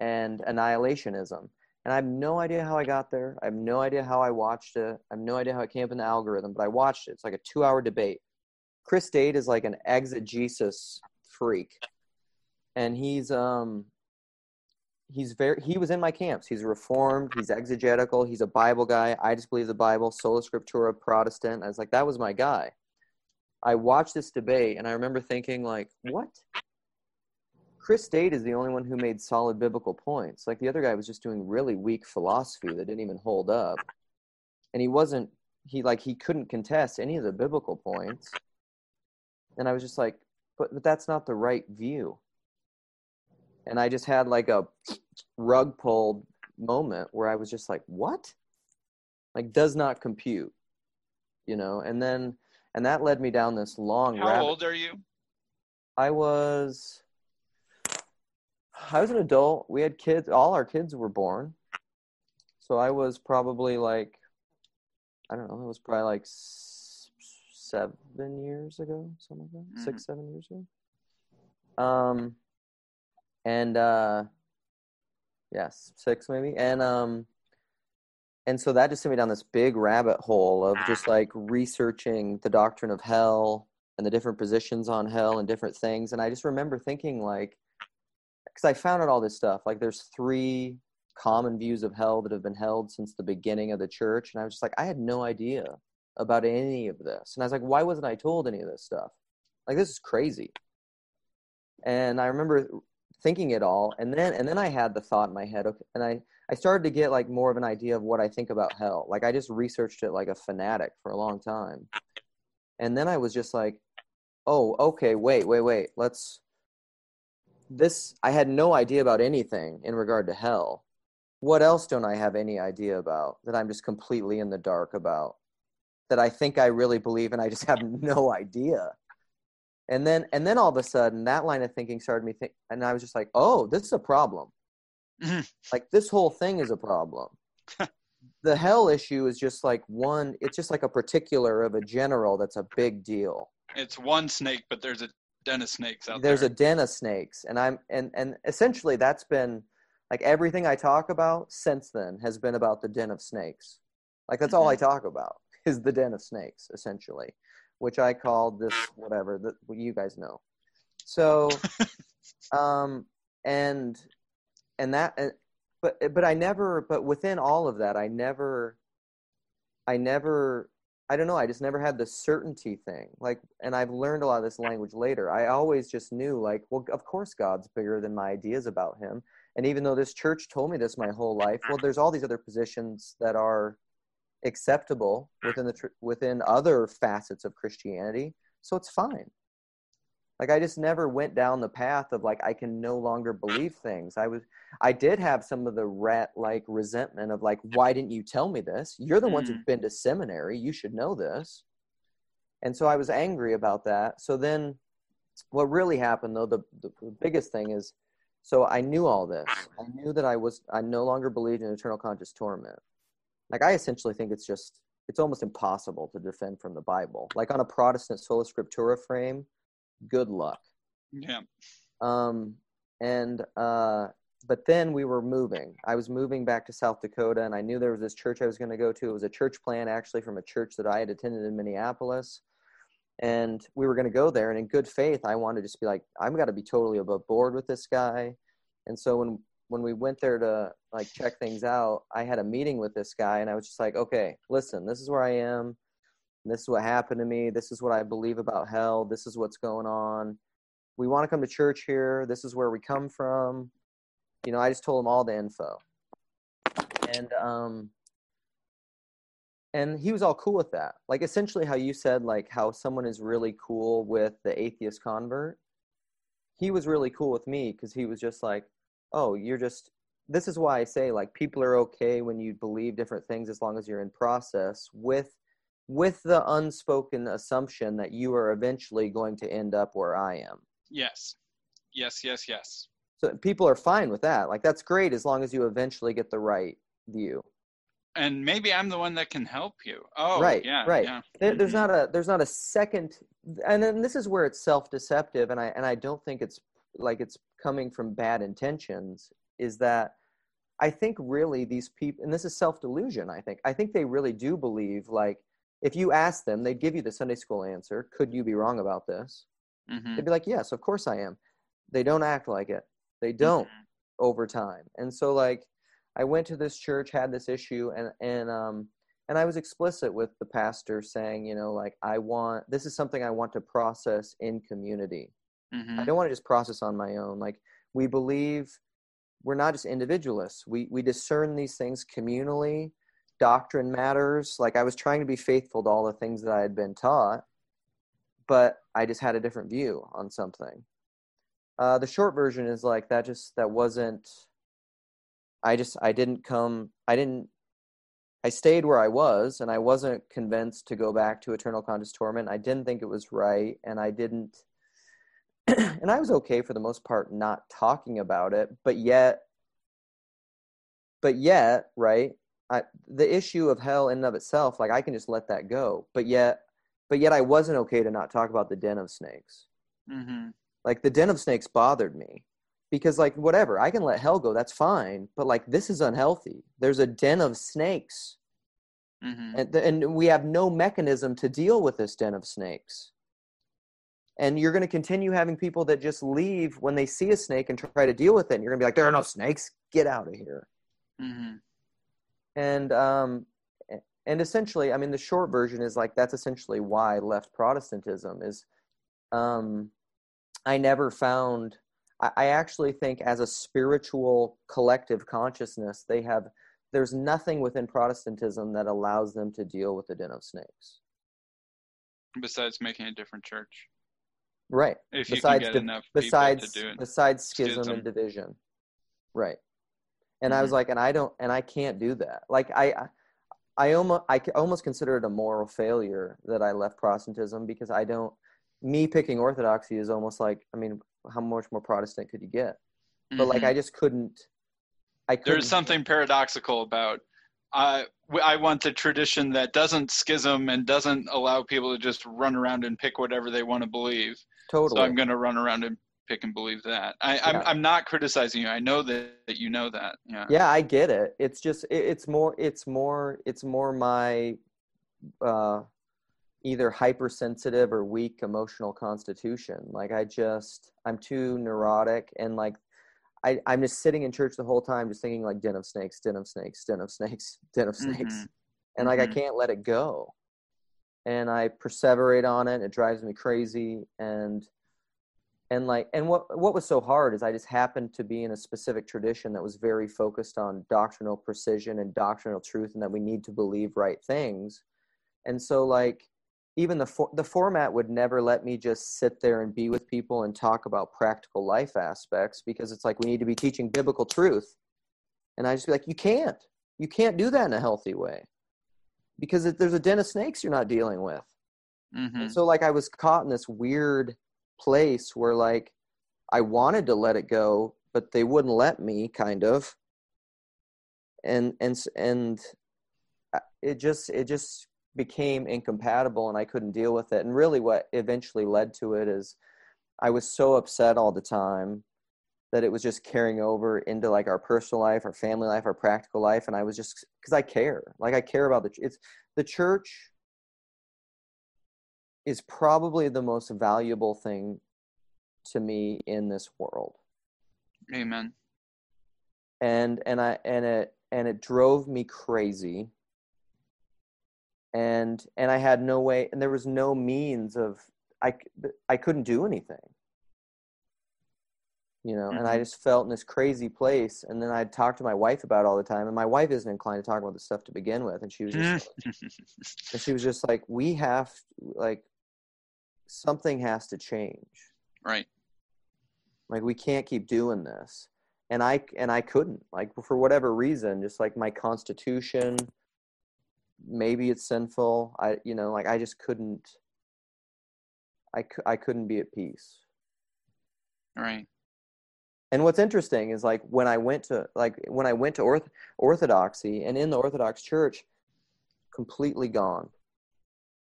and annihilationism. And I have no idea how I got there. I have no idea how I watched it. I have no idea how it came up in the algorithm, but I watched it. It's like a 2-hour debate. Chris Date is like an exegesis freak, and he was in my camps. He's Reformed, he's exegetical, he's a Bible guy. I just believe the Bible, sola scriptura, Protestant. I was like, that was my guy. I watched this debate, and I remember thinking like, what? Chris Date is the only one who made solid biblical points. Like the other guy was just doing really weak philosophy that didn't even hold up, and he couldn't contest any of the biblical points. And I was just like, But that's not the right view. And I just had like a rug pulled moment where I was just like, what? Like, does not compute, you know? And that led me down this long rabbit. How old are you? I was an adult. We had kids. All our kids were born. So I was probably like, I don't know. It was probably like 7 years ago, something like that. 6, 7 years ago. Yes, 6 maybe. And so that just sent me down this big rabbit hole of just like researching the doctrine of hell and the different positions on hell and different things. And I just remember thinking like, because I found out all this stuff, like there's 3 common views of hell that have been held since the beginning of the church. And I was just like, I had no idea about any of this. And I was like, why wasn't I told any of this stuff? Like, this is crazy. And I remember thinking it all. And then I had the thought in my head. Okay, and I started to get like more of an idea of what I think about hell. Like I just researched it like a fanatic for a long time. And then I was just like, oh, okay, wait. I had no idea about anything in regard to hell. What else don't I have any idea about that I'm just completely in the dark about? That I think I really believe, and I just have no idea. And then all of a sudden, that line of thinking started me think, and I was just like, "Oh, this is a problem. Like this whole thing is a problem. The hell issue is just like one. It's just like a particular of a general that's a big deal. It's one snake, but there's a den of snakes out there. There's a den of snakes. And essentially that's been like everything I talk about since then has been about the den of snakes. Like that's all I talk about is the den of snakes, essentially, which I called this, whatever that you guys know. So, but within all of that, I just never had the certainty thing. Like, and I've learned a lot of this language later. I always just knew, like, well, of course God's bigger than my ideas about him. And even though this church told me this my whole life, well, there's all these other positions that are acceptable within within other facets of Christianity. So it's fine. Like, I just never went down the path of, like, I can no longer believe things. I did have some of the resentment of, like, why didn't you tell me this? You're the ones who've been to seminary. You should know this. And so I was angry about that. So then what really happened, though, the biggest thing is, so I knew all this. I knew that I no longer believed in eternal conscious torment. Like, I essentially think it's almost impossible to defend from the Bible. Like, on a Protestant sola scriptura frame, good luck. Yeah. But then we were moving. I was moving back to South Dakota, and I knew there was this church I was going to go to. It was a church plan, actually, from a church that I had attended in Minneapolis. And we were going to go there, and in good faith, I wanted to just be like, I've got to be totally above board with this guy. And so when we went there to, like, check things out, I had a meeting with this guy, and I was just like, okay, listen, this is where I am. This is what happened to me. This is what I believe about hell. This is what's going on. We want to come to church here. This is where we come from. You know, I just told him all the info. And he was all cool with that. Like, essentially how you said, like, how someone is really cool with the atheist convert. He was really cool with me because he was just like, oh, this is why I say, like, people are okay when you believe different things as long as you're in process with the unspoken assumption that you are eventually going to end up where I am. Yes. Yes, yes, yes. So people are fine with that. Like, that's great as long as you eventually get the right view. And maybe I'm the one that can help you. Oh, right, yeah. Right. Yeah. There's not a second. And then this is where it's self-deceptive. And I don't think it's like it's coming from bad intentions, is that I think really these people, and this is self-delusion, I think they really do believe, like, if you ask them, they'd give you the Sunday school answer. Could you be wrong about this? Mm-hmm. They'd be like, yes, of course I am. They don't act like it. They don't over time. And so, like, I went to this church, had this issue, and I was explicit with the pastor saying, you know, like, this is something I want to process in community. Mm-hmm. I don't want to just process on my own. Like, we believe we're not just individualists. We discern these things communally. Doctrine matters. Like, I was trying to be faithful to all the things that I had been taught, but I just had a different view on something. The short version is, like, I stayed where I was, and I wasn't convinced to go back to eternal conscious torment. I didn't think it was right, and I was okay for the most part not talking about it, but yet, right? The issue of hell in and of itself, like, I can just let that go. But yet I wasn't okay to not talk about the den of snakes. Mm-hmm. Like, the den of snakes bothered me because, like, whatever, I can let hell go. That's fine. But, like, this is unhealthy. There's a den of snakes. Mm-hmm. And we have no mechanism to deal with this den of snakes. And you're going to continue having people that just leave when they see a snake and try to deal with it. And you're going to be like, there are no snakes. Get out of here. Mm-hmm. And essentially, I mean, the short version is, like, that's essentially why I left Protestantism is, I actually think as a spiritual collective consciousness, there's nothing within Protestantism that allows them to deal with the den of snakes. Besides making a different church. Right. If you can get enough people to do it. Besides schism and division. Right. And I was like, I can't do that. Like, I almost consider it a moral failure that I left Protestantism because me picking Orthodoxy is almost like, I mean, how much more Protestant could you get? But, like, I just couldn't. There's something paradoxical about I want the tradition that doesn't schism and doesn't allow people to just run around and pick whatever they want to believe. Totally. So I'm going to run around and pick and believe that. I'm not criticizing you. I know that you know that. Yeah. Yeah, I get it. It's just, it's more my either hypersensitive or weak emotional constitution. Like I'm too neurotic, and like, I'm just sitting in church the whole time just thinking like den of snakes, den of snakes, den of snakes, den of snakes. Mm-hmm. And like, I can't let it go. And I perseverate on it. It drives me crazy. And what was so hard is I just happened to be in a specific tradition that was very focused on doctrinal precision and doctrinal truth, and that we need to believe right things. And so like, even the format would never let me just sit there and be with people and talk about practical life aspects, because it's like, we need to be teaching biblical truth. And I just be like, you can't do that in a healthy way, because if there's a den of snakes you're not dealing with. Mm-hmm. And so like, I was caught in this weird place where like, I wanted to let it go, but they wouldn't let me, kind of. And it just became incompatible, and I couldn't deal with it. And really what eventually led to it is I was so upset all the time that it was just carrying over into like our personal life, our family life, our practical life. And I was just, because I care, like I care about the church is probably the most valuable thing to me in this world. Amen. And it drove me crazy. And I had no way, and there was no means of, I couldn't do anything, you know. Mm-hmm. And I just felt in this crazy place. And then I'd talk to my wife about it all the time, and my wife isn't inclined to talk about this stuff to begin with. And she was just, like, we have, like, something has to change. Right. Like, we can't keep doing this. And I couldn't, like, for whatever reason, just like my constitution, maybe it's sinful. I just couldn't, I couldn't be at peace. All right. And what's interesting is like, when I went to Orthodoxy, and in the Orthodox Church, completely gone.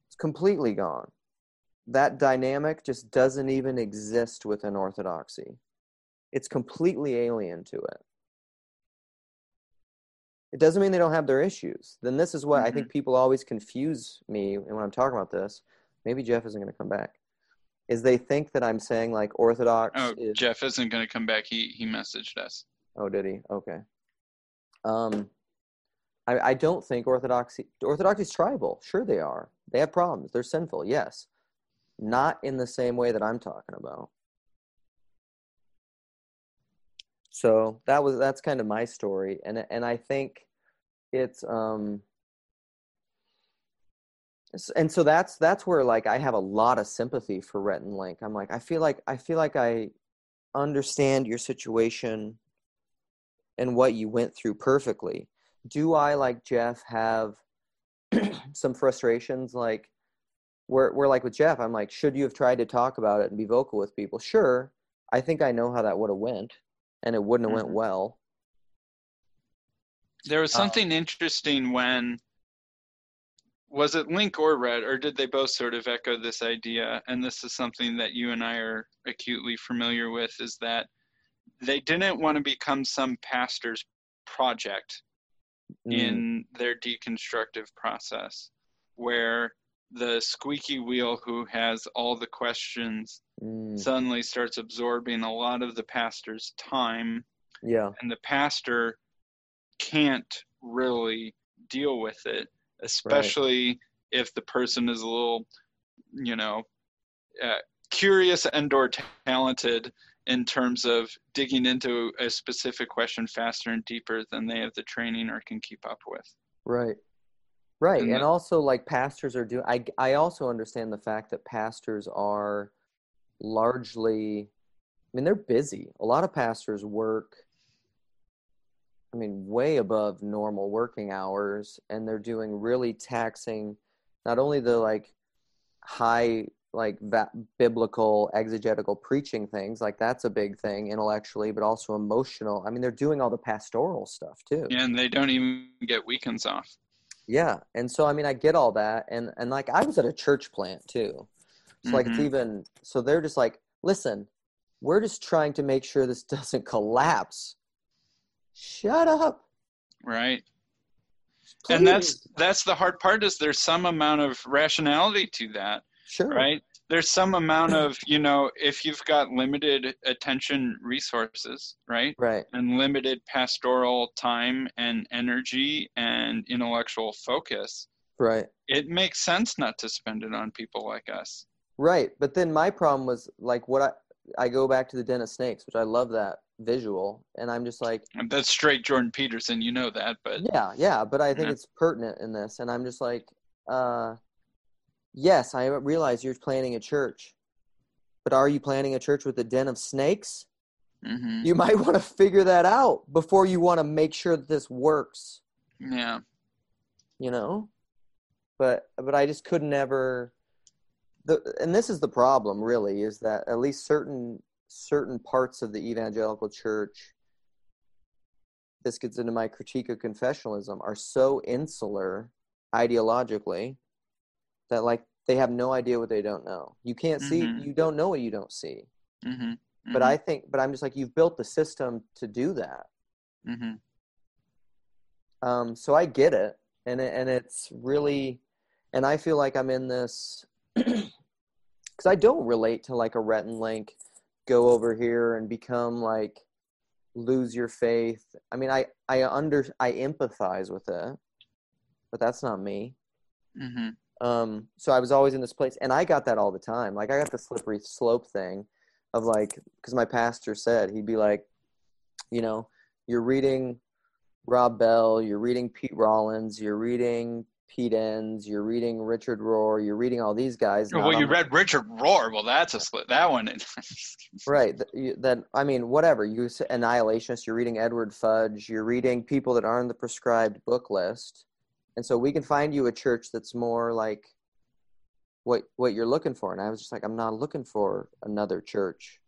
It's completely gone. That dynamic just doesn't even exist within Orthodoxy. It's completely alien to it. It doesn't mean they don't have their issues. Then this is what I think people always confuse me. And when I'm talking about this, maybe Jeff isn't going to come back, is they think that I'm saying like Orthodox. Oh, Jeff isn't going to come back. He messaged us. Oh, did he? Okay. I don't think Orthodoxy is tribal. Sure they are. They have problems. They're sinful. Yes. Not in the same way that I'm talking about. So that's kind of my story. And I think it's, and so that's where like, I have a lot of sympathy for Rhett and Link. I'm like, I feel like I understand your situation and what you went through perfectly. Do I, like Jeff, have some frustrations? Like we're like with Jeff, I'm like, should you have tried to talk about it and be vocal with people? Sure. I think I know how that would have went. And it wouldn't have went well. There was something interesting when, was it Link or Rhett, or did they both sort of echo this idea? And this is something that you and I are acutely familiar with, is that they didn't want to become some pastor's project in their deconstructive process, where the squeaky wheel who has all the questions suddenly starts absorbing a lot of the pastor's time. Yeah. And the pastor can't really deal with it, especially if the person is a little, curious and or talented in terms of digging into a specific question faster and deeper than they have the training or can keep up with. Right. Right. And also like pastors are doing, I also understand the fact that pastors are largely, they're busy. A lot of pastors work, way above normal working hours, and they're doing really taxing, not only the like high, like biblical exegetical preaching things, like that's a big thing intellectually, but also emotional. They're doing all the pastoral stuff too. Yeah, and they don't even get weekends off. Yeah. And so, I mean, I get all that. And like, I was at a church plant too. So like, it's even, so they're just like, listen, we're just trying to make sure this doesn't collapse. Shut up. Right. Please. And that's the hard part, is there's some amount of rationality to that. Sure. Right. There's some amount of, you know, if you've got limited attention resources, right? Right. And limited pastoral time and energy and intellectual focus. Right. It makes sense not to spend it on people like us. Right. But then my problem was like, what I go back to the Den of Snakes, which I love that visual. And I'm just like, that's straight Jordan Peterson. You know that, but yeah. But I think it's pertinent in this. And I'm just like, yes, I realize you're planning a church, but are you planning a church with a den of snakes? Mm-hmm. You might want to figure that out before you want to make sure that this works. Yeah. You know? But I just could never – and this is the problem really, is that at least certain parts of the evangelical church, this gets into my critique of confessionalism, are so insular ideologically – that like they have no idea what they don't know. You can't see, you don't know what you don't see. Mm-hmm. Mm-hmm. But I think, but I'm just like, you've built the system to do that. Mm-hmm. So I get it. And it's really, and I feel like I'm in this, because I don't relate to like a Rhett and Link, go over here and become like, lose your faith. I mean, I empathize with it, but that's not me. Mm-hmm. So I was always in this place, and I got that all the time. Like I got the slippery slope thing of like, because my pastor said, he'd be like, you know, you're reading Rob Bell, you're reading Pete Rollins, you're reading Pete Enns, you're reading Richard Rohr, you're reading all these guys. Well, you read Richard Rohr. Well, that's a slip. That one. Right. Then, I mean, whatever. You annihilationist, you're reading Edward Fudge, you're reading people that aren't on the prescribed book list. And so we can find you a church that's more like what you're looking for. And I was just like, I'm not looking for another church.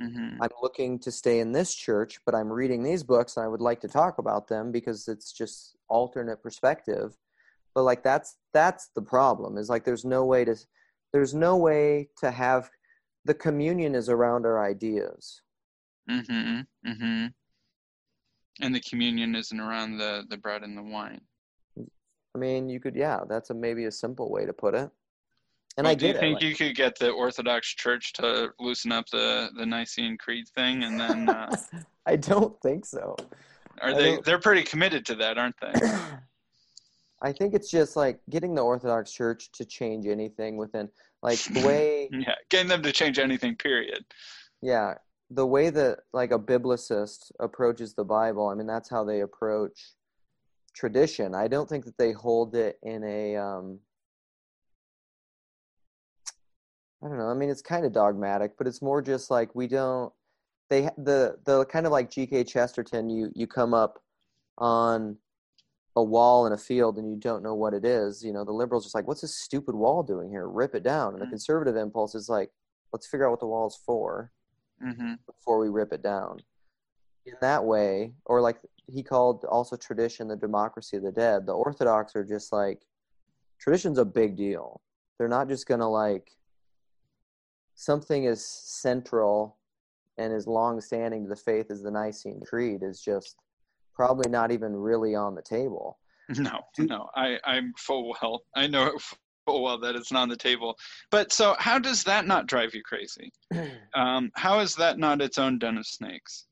Mm-hmm. I'm looking to stay in this church, but I'm reading these books and I would like to talk about them because it's just alternate perspective. But like, that's the problem, is like, there's no way to have the communion is around our ideas. Mm-hmm. Mm-hmm. And the communion isn't around the bread and the wine. I mean, you could, yeah, that's maybe a simple way to put it. And well, I do think you could get the Orthodox Church to loosen up the Nicene Creed thing, and then I don't think so. They're pretty committed to that, aren't they? I think it's just like getting the Orthodox Church to change anything within, like the way. Yeah, getting them to change anything. Period. Yeah, the way that like a biblicist approaches the Bible. I mean, that's how they approach tradition. I don't think that they hold it in a I don't know, I mean, it's kind of dogmatic, but it's more just like the kind of like G.K. Chesterton, you come up on a wall in a field and you don't know what it is. You know, the liberals just like, what's this stupid wall doing here? Rip it down. And the conservative impulse is like, let's figure out what the wall's for before we rip it down. In that way, or like he called also tradition the democracy of the dead. The Orthodox are just like, tradition's a big deal. They're not just going to like, something is central and is long-standing to the faith as the Nicene Creed is just probably not even really on the table. No, I'm full well. I know full well that it's not on the table. But so how does that not drive you crazy? How is that not its own den of snakes?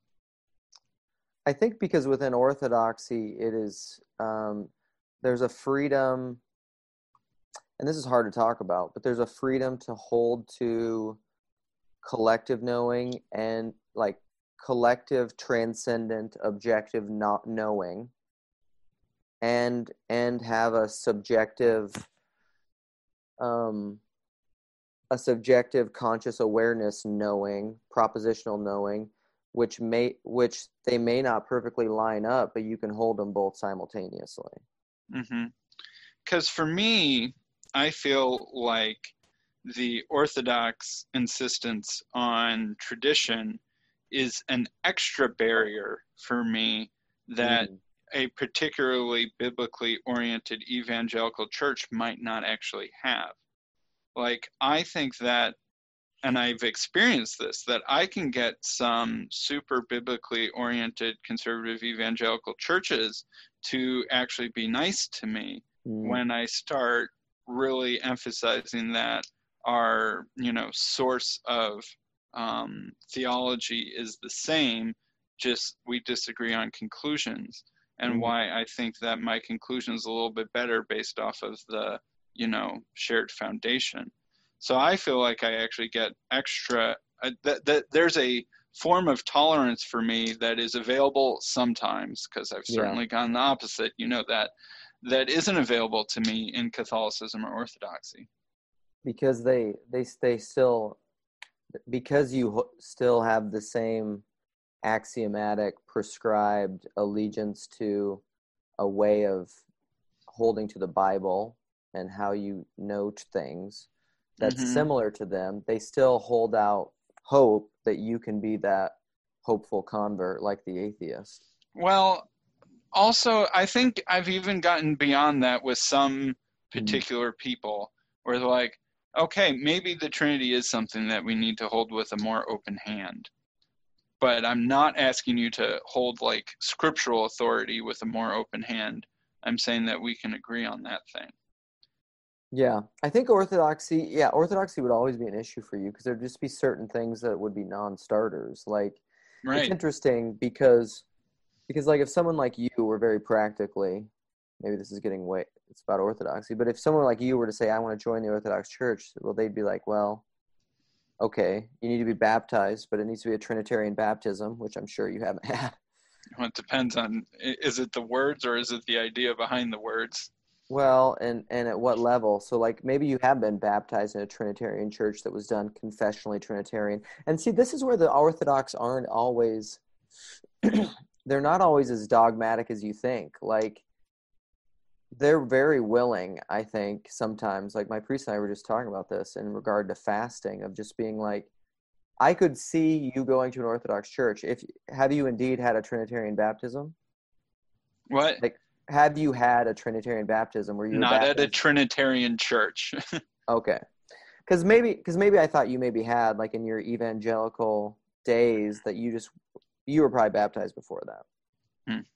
I think because within Orthodoxy, it is there's a freedom, and this is hard to talk about, but there's a freedom to hold to collective knowing and like collective transcendent objective not knowing, and have a subjective conscious awareness knowing, propositional knowing, which they may not perfectly line up, but you can hold them both simultaneously. Because for me, I feel like the Orthodox insistence on tradition is an extra barrier for me that a particularly biblically oriented evangelical church might not actually have. Like, I think that, and I've experienced this, that I can get some super biblically oriented conservative evangelical churches to actually be nice to me when I start really emphasizing that our, you know, source of theology is the same, just we disagree on conclusions, and why I think that my conclusion is a little bit better based off of the, you know, shared foundation. So I feel like I actually get extra, there's a form of tolerance for me that is available sometimes, because I've certainly gone the opposite, you know, that isn't available to me in Catholicism or Orthodoxy. Because they still, because you still have the same axiomatic prescribed allegiance to a way of holding to the Bible and how you note things that's similar to them, they still hold out hope that you can be that hopeful convert like the atheist. Well, also, I think I've even gotten beyond that with some particular people where they're like, okay, maybe the Trinity is something that we need to hold with a more open hand. But I'm not asking you to hold like scriptural authority with a more open hand. I'm saying that we can agree on that thing. Yeah, I think Orthodoxy would always be an issue for you because there'd just be certain things that would be non-starters. Like, it's interesting because like if someone like you were very practically, maybe this is getting way, it's about Orthodoxy, but if someone like you were to say, I want to join the Orthodox Church, well, they'd be like, well, okay, you need to be baptized, but it needs to be a Trinitarian baptism, which I'm sure you haven't had. Well, it depends on, is it the words or is it the idea behind the words? Well, and at what level? So, like, maybe you have been baptized in a Trinitarian church that was done confessionally Trinitarian. And see, this is where the Orthodox aren't always, they're not always as dogmatic as you think. Like, they're very willing, I think, sometimes. Like, my priest and I were just talking about this in regard to fasting, of just being like, I could see you going to an Orthodox church. Have you indeed had a Trinitarian baptism? What? Like, have you had a Trinitarian baptism? Were you not at a Trinitarian church? Okay. Because maybe I thought you maybe had, like, in your evangelical days that you were probably baptized before that.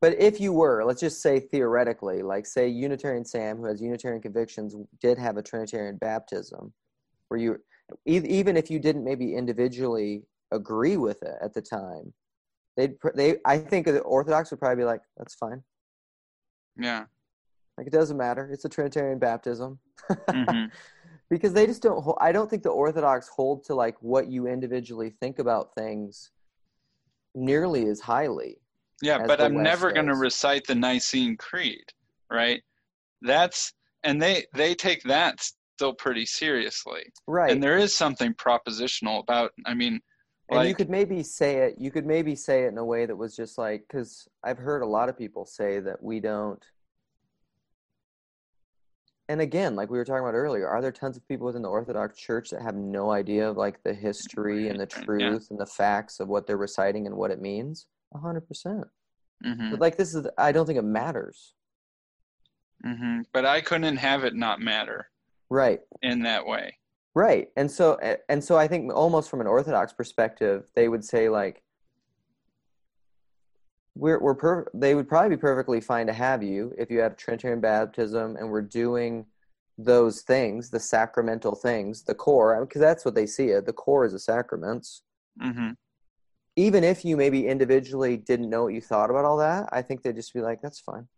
But if you were, let's just say theoretically, like, say Unitarian Sam, who has Unitarian convictions, did have a Trinitarian baptism, where you, even if you didn't maybe individually agree with it at the time, I think the Orthodox would probably be like, that's fine. Yeah. Like, it doesn't matter. It's a Trinitarian baptism. Because they just don't, I don't think the Orthodox hold to, like, what you individually think about things nearly as highly. Yeah, but I'm never going to recite the Nicene Creed, right? And they take that still pretty seriously. Right. And there is something propositional about, I mean, and like, you could maybe say it in a way that was just like, because I've heard a lot of people say that we don't, and again, like we were talking about earlier, are there tons of people within the Orthodox Church that have no idea of, like, the history and the truth and the facts of what they're reciting and what it means? 100%. But like, this is, I don't think it matters. But I couldn't have it not matter. Right. In that way. Right. And so I think almost from an Orthodox perspective, they would say, like, they would probably be perfectly fine to have you if you had a Trinitarian baptism and were doing those things, the sacramental things, the core, because that's what they see it. The core is the sacraments. Even if you maybe individually didn't know what you thought about all that, I think they'd just be like, that's fine.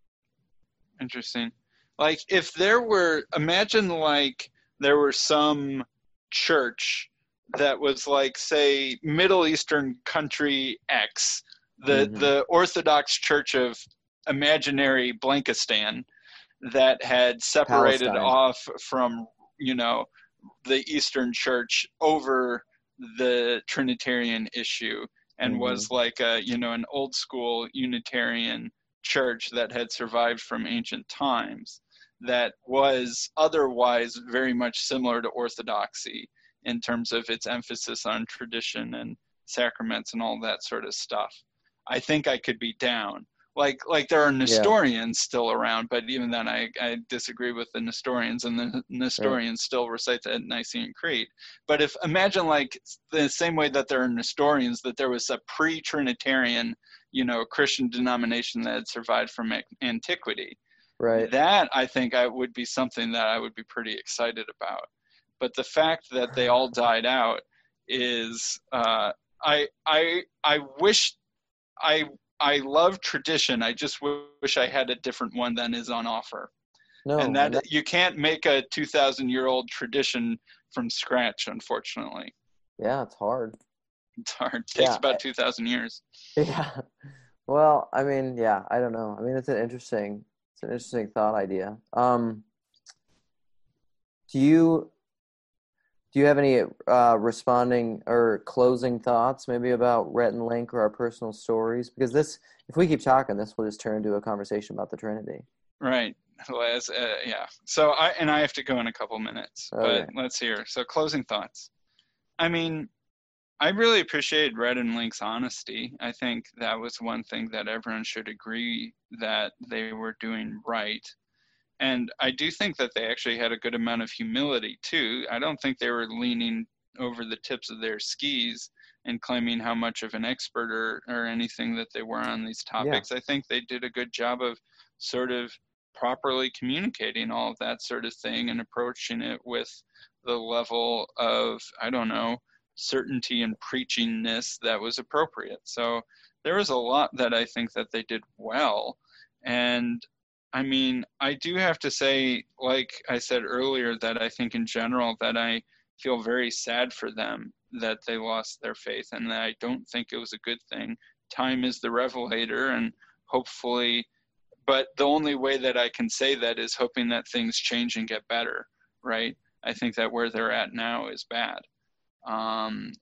Interesting. Like, if there were, imagine, like, there were some church that was like, say, Middle Eastern country X, the Orthodox Church of imaginary Blankistan that had separated Palestine off from, you know, the Eastern Church over the Trinitarian issue and was like a, you know, an old school Unitarian church that had survived from ancient times, that was otherwise very much similar to Orthodoxy in terms of its emphasis on tradition and sacraments and all that sort of stuff. I think I could be down. Like there are Nestorians still around, but even then I disagree with the Nestorians, and the Nestorians still recite the Nicene Creed. But if imagine like the same way that there are Nestorians, that there was a pre-Trinitarian, Christian denomination that had survived from antiquity. Right. That I think I would be something that I would be pretty excited about. But the fact that they all died out is I wish I love tradition. I just wish I had a different one than is on offer. No, and that you can't make a 2,000-year-old tradition from scratch, unfortunately. Yeah, it's hard. It's hard. It takes about 2,000 years. Yeah. Well, I mean, yeah, I don't know. I mean, it's an interesting thought idea. Do you have any responding or closing thoughts maybe about Rhett and Link or our personal stories? Because if we keep talking, this will just turn into a conversation about the Trinity. Right. Well, yeah. So I have to go in a couple minutes, but let's hear. So closing thoughts. I mean, I really appreciated Rhett and Link's honesty. I think that was one thing that everyone should agree that they were doing right. And I do think that they actually had a good amount of humility, too. I don't think they were leaning over the tips of their skis and claiming how much of an expert or anything that they were on these topics. Yeah. I think they did a good job of sort of properly communicating all of that sort of thing and approaching it with the level of, certainty and preachingness that was appropriate. So there was a lot that I think that they did well. And I mean, I do have to say, like I said earlier, that I think in general that I feel very sad for them that they lost their faith, and that I don't think it was a good thing. Time is the revelator, and hopefully, but the only way that I can say that is hoping that things change and get better, right? I think that where they're at now is bad.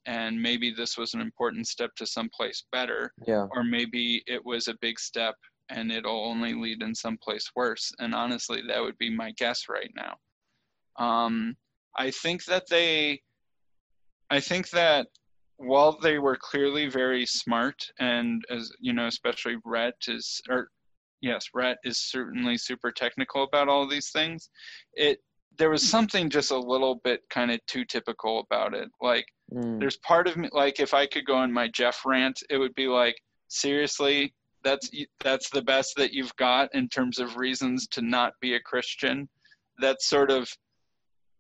And maybe this was an important step to someplace better, or maybe it was a big step and it'll only lead in someplace worse. And honestly, that would be my guess right now. I think that while they were clearly very smart, and as you know, especially Rhett is certainly super technical about all these things. There was something just a little bit kind of too typical about it. Like there's part of me, like if I could go on my Jeff rant, it would be like, seriously, that's the best that you've got in terms of reasons to not be a Christian? That's sort of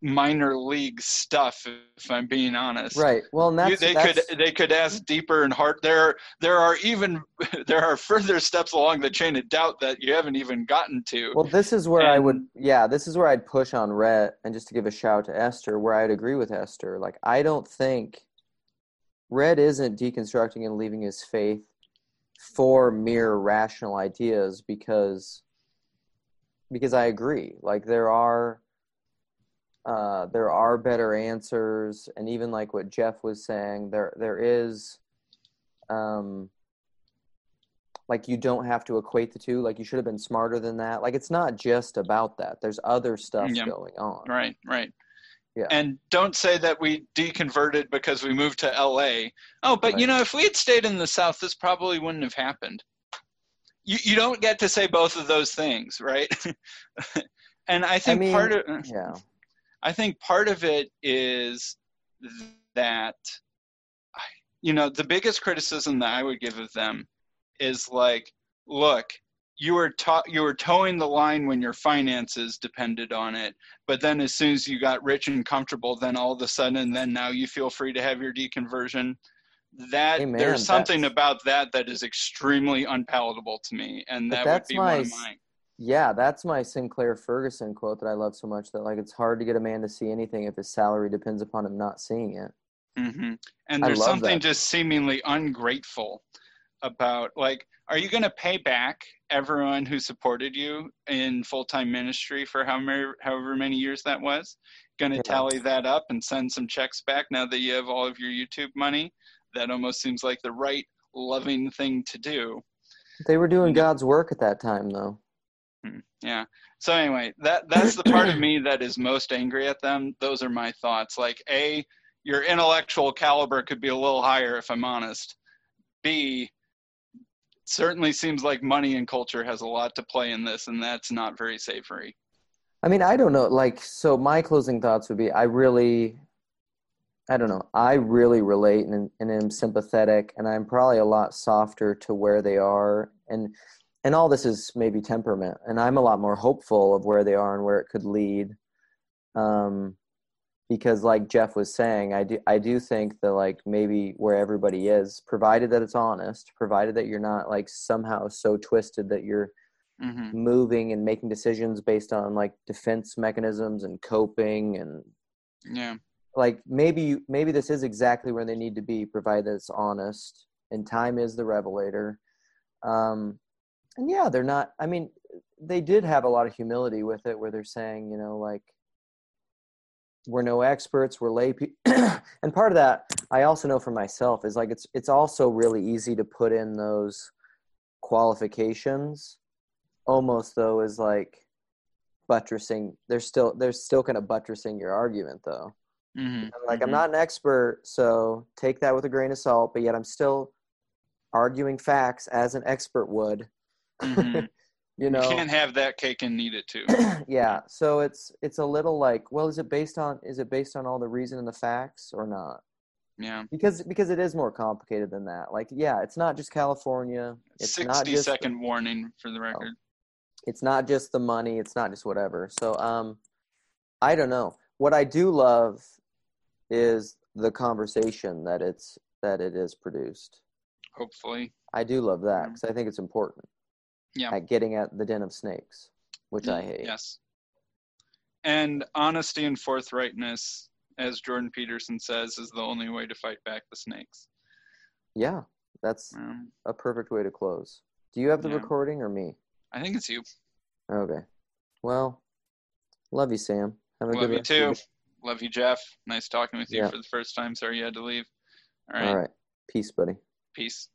minor league stuff, if I'm being honest. Right. Well, and they could ask deeper and hard. There are further steps along the chain of doubt that you haven't even gotten to. Well, this is where this is where I'd push on Rhett, and just to give a shout to Esther, where I'd agree with Esther. Like, I don't think Rhett isn't deconstructing and leaving his faith for mere rational ideas, because I agree. Like there are better answers, and even like what Jeff was saying, there is, like you don't have to equate the two. Like you should have been smarter than that. Like it's not just about that. There's other stuff going on. Right. Right. Yeah. And don't say that we deconverted because we moved to LA. Oh, but if we had stayed in the South, this probably wouldn't have happened. You don't get to say both of those things, right? And I think part of it is that, the biggest criticism that I would give of them is like, look, you were towing the line when your finances depended on it, but then as soon as you got rich and comfortable, then all of a sudden, then now you feel free to have your deconversion. There's something about that is extremely unpalatable to me, and that would be one of mine. Yeah, that's my Sinclair Ferguson quote that I love so much, that like it's hard to get a man to see anything if his salary depends upon him not seeing it. Mm-hmm. And there's something just seemingly ungrateful about, like, are you going to pay back everyone who supported you in full-time ministry for however many years that was? Going to tally that up and send some checks back now that you have all of your YouTube money? That almost seems like the right, loving thing to do. They were doing God's work at that time, though. Yeah. So anyway, that's the part of me that is most angry at them. Those are my thoughts. Like, A, your intellectual caliber could be a little higher, if I'm honest. B, certainly seems like money and culture has a lot to play in this, and that's not very savory. I mean, I don't know. Like, so my closing thoughts would be, I really relate and am sympathetic, and I'm probably a lot softer to where they are. And all this is maybe temperament, and I'm a lot more hopeful of where they are and where it could lead. Because like Jeff was saying, I do think that, like, maybe where everybody is, provided that it's honest, provided that you're not, like, somehow so twisted that you're mm-hmm. moving and making decisions based on, like, defense mechanisms and coping and yeah, like maybe this is exactly where they need to be, provided that it's honest and time is the revelator. And yeah, they're not, I mean, they did have a lot of humility with it, where they're saying, you know, like, we're no experts, we're lay people. And part of that, I also know for myself, is like, it's also really easy to put in those qualifications, almost though, is like buttressing. They're still kind of buttressing your argument though. Mm-hmm. Like, mm-hmm. I'm not an expert, so take that with a grain of salt, but yet I'm still arguing facts as an expert would. Mm-hmm. You know, you can't have that cake and eat it too. Yeah. So it's a little like, well, is it based on all the reason and the facts or not? Yeah. Because it is more complicated than that. Like, yeah, it's not just California. It's 60 not just second the, warning for the record. It's not just the money. It's not just whatever. So, I don't know. What I do love is the conversation that it is produced. Hopefully. I do love that because I think it's important. Yeah. At getting at the den of snakes, which I hate. Yes. And honesty and forthrightness, as Jordan Peterson says, is the only way to fight back the snakes. Yeah, that's a perfect way to close. Do you have the recording or me? I think it's you. Okay. Well, love you, Sam. Have a good one. Love you, too. Love you, Jeff. Nice talking with you for the first time. Sorry you had to leave. All right. Peace, buddy. Peace.